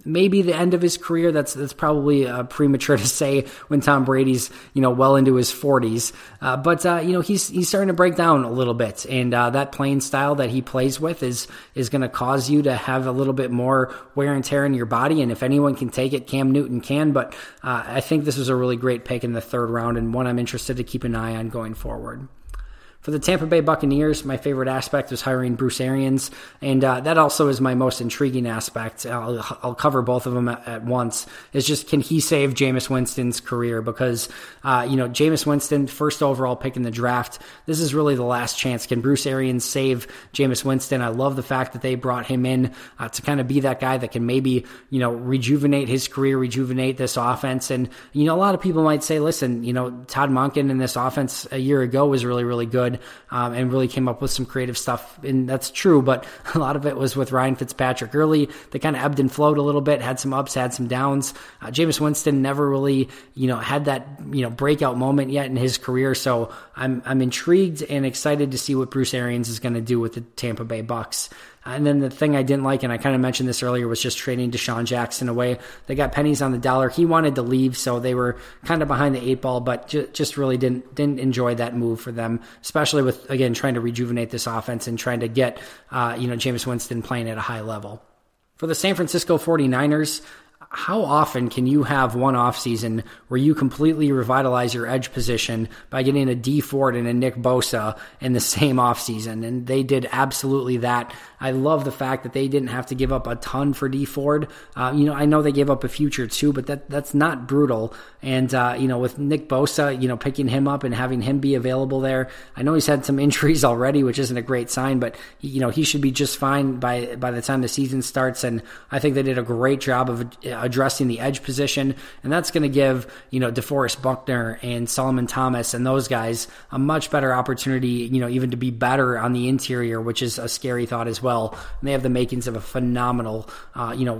maybe the end of his career, that's probably premature to say when Tom Brady's, well into his 40s. But he's starting to break down a little bit. And that playing style that he plays with is going to cause you to have a little bit more wear and tear in your body. And if anyone can take it, Cam Newton can. But I think this was a really great pick in the third round, and one I'm interested to keep an eye on going forward. For the Tampa Bay Buccaneers, my favorite aspect was hiring Bruce Arians, and that also is my most intriguing aspect. I'll cover both of them at once. It's just, can he save Jameis Winston's career? Because, Jameis Winston, first overall pick in the draft, this is really the last chance. Can Bruce Arians save Jameis Winston? I love the fact that they brought him in to kind of be that guy that can maybe, rejuvenate his career, rejuvenate this offense. And, a lot of people might say, listen, Todd Monken in this offense a year ago was really, really good and really came up with some creative stuff. And that's true, but a lot of it was with Ryan Fitzpatrick early. They kind of ebbed and flowed a little bit, had some ups, had some downs. Jameis Winston never really, had that, breakout moment yet in his career. So I'm intrigued and excited to see what Bruce Arians is going to do with the Tampa Bay Bucs. And then the thing I didn't like, and I kind of mentioned this earlier, was just trading Deshaun Jackson away. They got pennies on the dollar. He wanted to leave, so they were kind of behind the eight ball, but just really didn't enjoy that move for them, especially with, again, trying to rejuvenate this offense and trying to get, Jameis Winston playing at a high level. For the San Francisco 49ers, how often can you have one offseason where you completely revitalize your edge position by getting a D Ford and a Nick Bosa in the same offseason? And they did absolutely that. I love the fact that they didn't have to give up a ton for D Ford. I know they gave up a future too, but that's not brutal. And, with Nick Bosa, picking him up and having him be available there, I know he's had some injuries already, which isn't a great sign, but he should be just fine by the time the season starts. And I think they did a great job of addressing the edge position, and that's going to give DeForest Buckner and Solomon Thomas and those guys a much better opportunity, even to be better on the interior, which is a scary thought as well. And they have the makings of a phenomenal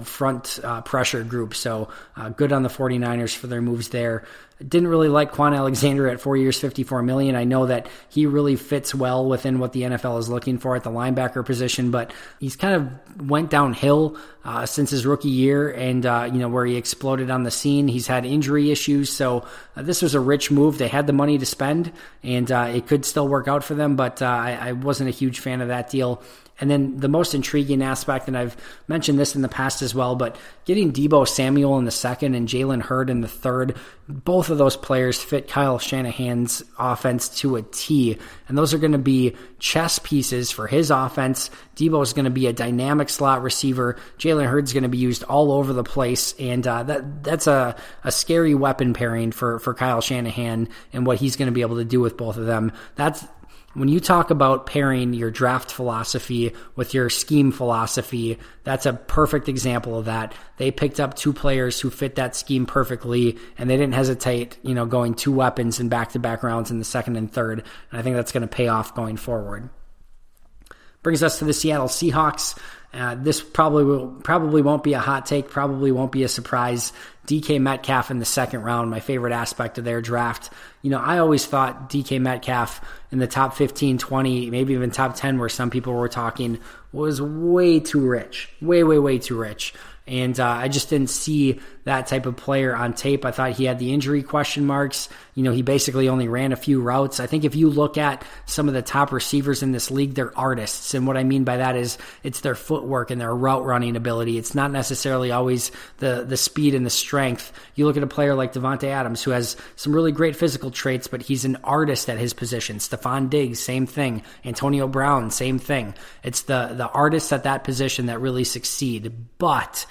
front pressure group, so good on the 49ers for their moves there. Didn't really like Quan Alexander at 4 years, $54 million. I know that he really fits well within what the NFL is looking for at the linebacker position, but he's kind of went downhill since his rookie year and, where he exploded on the scene. He's had injury issues, so this was a rich move. They had the money to spend, and it could still work out for them, but I wasn't a huge fan of that deal. And then the most intriguing aspect, and I've mentioned this in the past as well, but getting Deebo Samuel in the second and Jalen Hurd in the third, both of those players fit Kyle Shanahan's offense to a T. And those are going to be chess pieces for his offense. Deebo is going to be a dynamic slot receiver. Jalen Hurd's going to be used all over the place. And that's a scary weapon pairing for Kyle Shanahan and what he's going to be able to do with both of them. When you talk about pairing your draft philosophy with your scheme philosophy, that's a perfect example of that. They picked up two players who fit that scheme perfectly, and they didn't hesitate, going two weapons in back-to-back rounds in the second and third, and I think that's going to pay off going forward. Brings us to the Seattle Seahawks. This probably won't be a hot take, probably won't be a surprise. DK Metcalf in the second round, my favorite aspect of their draft. I always thought DK Metcalf in the top 15, 20, maybe even top 10, where some people were talking, was way too rich, way, way, way too rich. And I just didn't see that type of player on tape. I thought he had the injury question marks. He basically only ran a few routes. I think if you look at some of the top receivers in this league, they're artists. And what I mean by that is it's their footwork and their route running ability. It's not necessarily always the speed and the strength. You look at a player like Devontae Adams, who has some really great physical traits, but he's an artist at his position. Stephon Diggs, same thing. Antonio Brown, same thing. It's the artists at that position that really succeed. But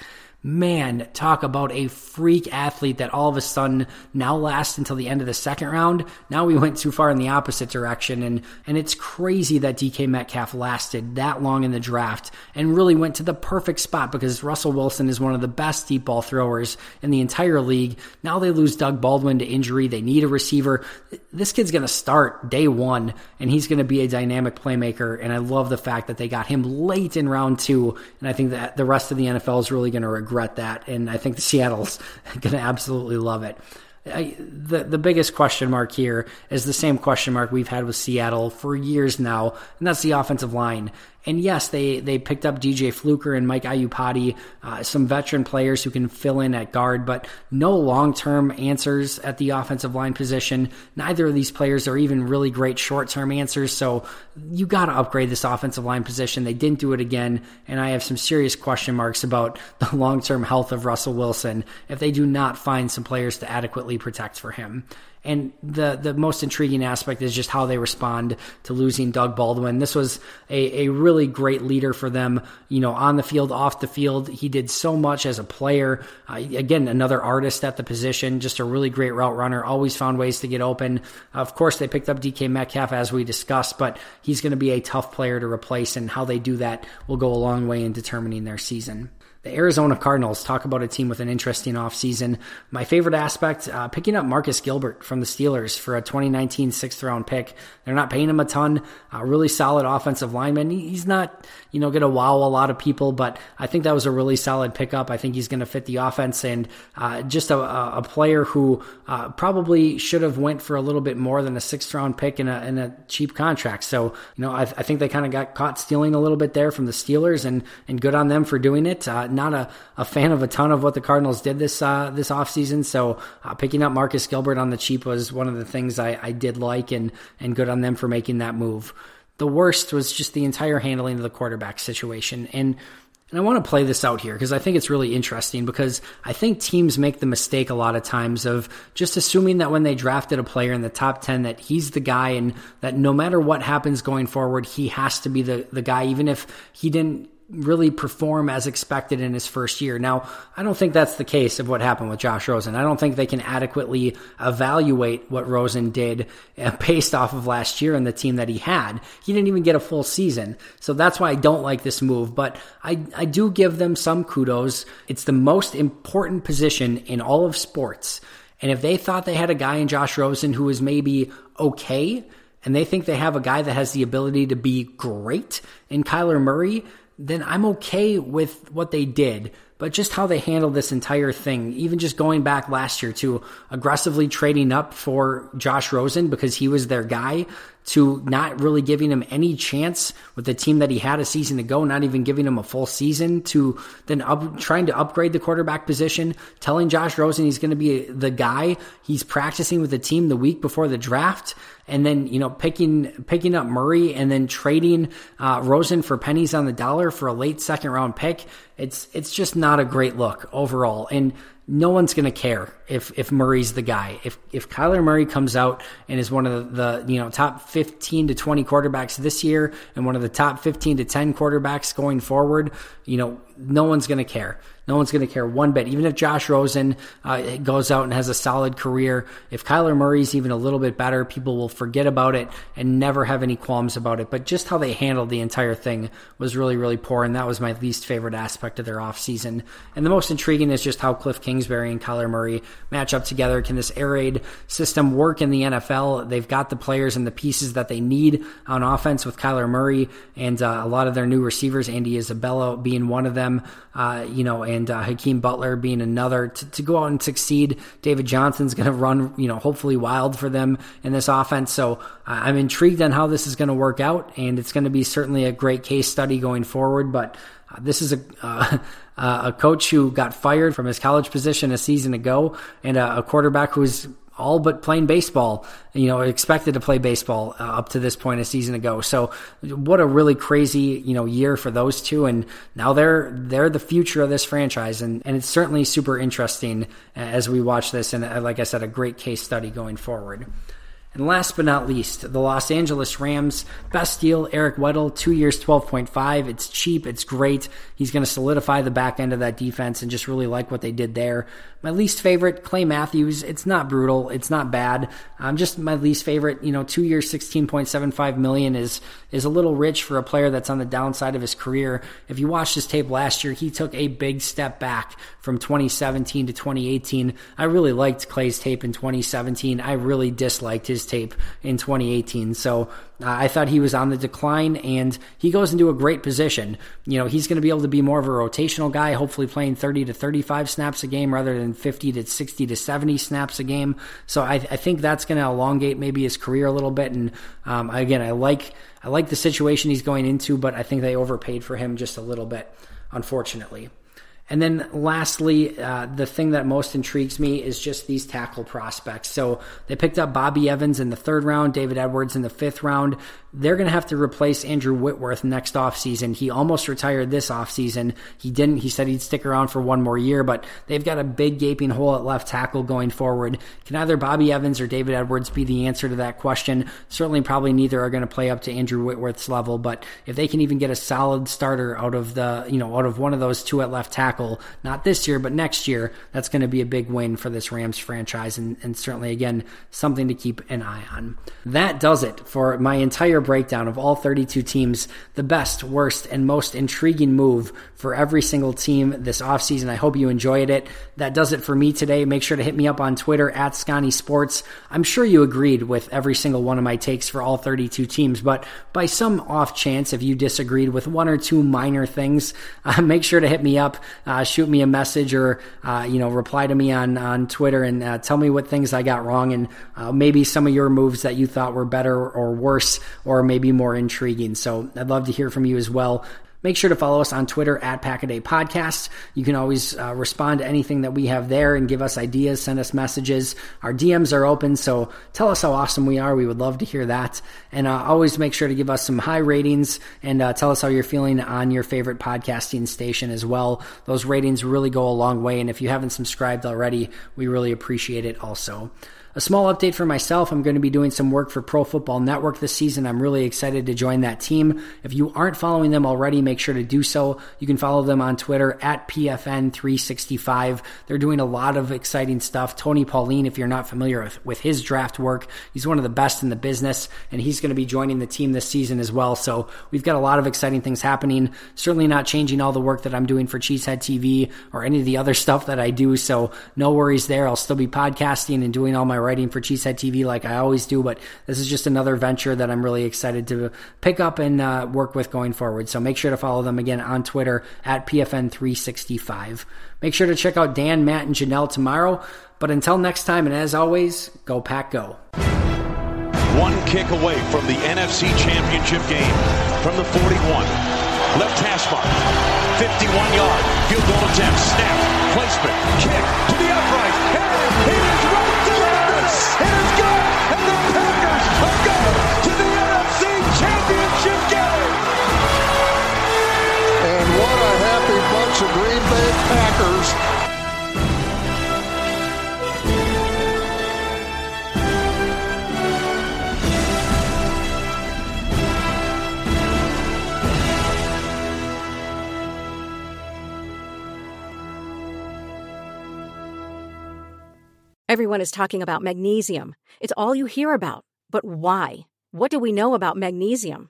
man, talk about a freak athlete that all of a sudden now lasts until the end of the second round. Now we went too far in the opposite direction, and it's crazy that DK Metcalf lasted that long in the draft and really went to the perfect spot because Russell Wilson is one of the best deep ball throwers in the entire league. Now they lose Doug Baldwin to injury. They need a receiver. This kid's going to start day one, and he's going to be a dynamic playmaker, and I love the fact that they got him late in round two, and I think that the rest of the NFL is really going to regret that, and I think the Seattle's going to absolutely love it. The biggest question mark here is the same question mark we've had with Seattle for years now, and that's the offensive line. And yes, they picked up DJ Fluker and Mike Iupati, some veteran players who can fill in at guard, but no long-term answers at the offensive line position. Neither of these players are even really great short-term answers, so you got to upgrade this offensive line position. They didn't do it again, and I have some serious question marks about the long-term health of Russell Wilson if they do not find some players to adequately protect for him. And the most intriguing aspect is just how they respond to losing Doug Baldwin. This was a really great leader for them, you know, on the field, off the field. He did so much as a player. Again, another artist at the position, just a really great route runner, always found ways to get open. Of course, they picked up DK Metcalf, as we discussed, but he's going to be a tough player to replace, and how they do that will go a long way in determining their season. The Arizona Cardinals, talk about a team with an interesting offseason. My favorite aspect, picking up Marcus Gilbert from the Steelers for a 2019 6th-round pick. They're not paying him a ton. Really solid offensive lineman. He's not, you know, going to wow a lot of people, but I think that was a really solid pickup. I think he's going to fit the offense, and just a player who probably should have went for a little bit more than a 6th-round pick in a cheap contract. So, you know, I think they kind of got caught stealing a little bit there from the Steelers, and good on them for doing it. Not a fan of a ton of what the Cardinals did this offseason, so picking up Marcus Gilbert on the cheap was one of the things I did like, and good on them for making that move. The worst was just the entire handling of the quarterback situation, and I want to play this out here because I think it's really interesting, because I think teams make the mistake a lot of times of just assuming that when they drafted a player in the top 10 that he's the guy, and that no matter what happens going forward, he has to be the guy, even if he didn't really perform as expected in his first year. Now, I don't think that's the case of what happened with Josh Rosen. I don't think they can adequately evaluate what Rosen did based off of last year and the team that he had. He didn't even get a full season. So that's why I don't like this move, but I do give them some kudos. It's the most important position in all of sports. And if they thought they had a guy in Josh Rosen who was maybe okay, and they think they have a guy that has the ability to be great in Kyler Murray, then I'm okay with what they did. But just how they handled this entire thing, even just going back last year to aggressively trading up for Josh Rosen because he was their guy, to not really giving him any chance with the team that he had a season ago, not even giving him a full season, to then trying to upgrade the quarterback position, telling Josh Rosen he's going to be the guy, he's practicing with the team the week before the draft, and then, you know, picking up Murray and then trading Rosen for pennies on the dollar for a late second round pick. It's just not a great look overall, and no one's going to care if Murray's the guy. If Kyler Murray comes out and is one of the, you know, top 15 to 20 quarterbacks this year and one of the top 15 to 10 quarterbacks going forward, you know, no one's going to care. No one's going to care one bit. Even if Josh Rosen goes out and has a solid career, if Kyler Murray's even a little bit better, people will forget about it and never have any qualms about it. But just how they handled the entire thing was really, really poor, and that was my least favorite aspect of their offseason. And the most intriguing is just how Cliff Kingsbury and Kyler Murray match up together. Can this air raid system work in the NFL? They've got the players and the pieces that they need on offense with Kyler Murray and a lot of their new receivers, Andy Isabella being one of them, you know, and Hakeem Butler being another, to go out and succeed. David Johnson's going to run, you know, hopefully wild for them in this offense. So I'm intrigued on how this is going to work out, and it's going to be certainly a great case study going forward. But this is a coach who got fired from his college position a season ago, and a quarterback who's all but playing baseball, you know, expected to play baseball up to this point a season ago. So what a really crazy, you know, year for those two. And now they're the future of this franchise. And it's certainly super interesting as we watch this. And like I said, a great case study going forward. And last but not least, the Los Angeles Rams. Best deal, Eric Weddle, 2 years, 12.5. It's cheap. It's great. He's going to solidify the back end of that defense, and just really like what they did there. My least favorite, Clay Matthews. It's not brutal. It's not bad. Just my least favorite, you know, 2 years, $16.75 million is a little rich for a player that's on the downside of his career. If you watched his tape last year, he took a big step back from 2017 to 2018. I really liked Clay's tape in 2017. I really disliked his tape in 2018. So I thought he was on the decline, and he goes into a great position. You know, he's going to be able to be more of a rotational guy, hopefully playing 30 to 35 snaps a game rather than 50 to 60 to 70 snaps a game. So I think that's going to elongate maybe his career a little bit. And again, I like the situation he's going into, but I think they overpaid for him just a little bit, unfortunately. And then lastly, the thing that most intrigues me is just these tackle prospects. So they picked up Bobby Evans in the 3rd round, David Edwards in the 5th round, they're going to have to replace Andrew Whitworth next offseason. He almost retired this offseason. He didn't. He said he'd stick around for one more year, but they've got a big gaping hole at left tackle going forward. Can either Bobby Evans or David Edwards be the answer to that question? Certainly probably neither are going to play up to Andrew Whitworth's level, but if they can even get a solid starter out of one of those two at left tackle, not this year, but next year, that's going to be a big win for this Rams franchise. And certainly, again, something to keep an eye on. That does it for my entire breakdown of all 32 teams, the best, worst, and most intriguing move for every single team this offseason. I hope you enjoyed it. That does it for me today. Make sure to hit me up on Twitter at Scani Sports. I'm sure you agreed with every single one of my takes for all 32 teams, but by some off chance, if you disagreed with one or two minor things, make sure to hit me up, shoot me a message, or reply to me on Twitter and tell me what things I got wrong, and maybe some of your moves that you thought were better or worse, or maybe more intriguing. So I'd love to hear from you as well. Make sure to follow us on Twitter at Pack-A-Day Podcast. You can always respond to anything that we have there and give us ideas, send us messages. Our DMs are open, so tell us how awesome we are. We would love to hear that. And always make sure to give us some high ratings and tell us how you're feeling on your favorite podcasting station as well. Those ratings really go a long way, and if you haven't subscribed already, we really appreciate it also. A small update for myself, I'm going to be doing some work for Pro Football Network this season. I'm really excited to join that team. If you aren't following them already, make sure to do so. You can follow them on Twitter at PFN365. They're doing a lot of exciting stuff. Tony Pauline, if you're not familiar with his draft work, he's one of the best in the business, and he's going to be joining the team this season as well. So we've got a lot of exciting things happening. Certainly not changing all the work that I'm doing for Cheesehead TV or any of the other stuff that I do, so no worries there. I'll still be podcasting and doing all my writing for Cheesehead TV like I always do, but this is just another venture that I'm really excited to pick up and work with going forward. So make sure to follow them again on Twitter at PFN365. Make sure to check out Dan, Matt, and Janelle tomorrow. But until next time, and as always, go Pack Go. One kick away from the NFC Championship game from the 41. Left hash mark, 51-yard field goal attempt, snap, placement, kick to the upright. Harry, he is right. It is good, and the Packers are going to the NFC Championship game. And what a happy bunch of Green Bay Packers. Everyone is talking about magnesium. It's all you hear about. But why? What do we know about magnesium?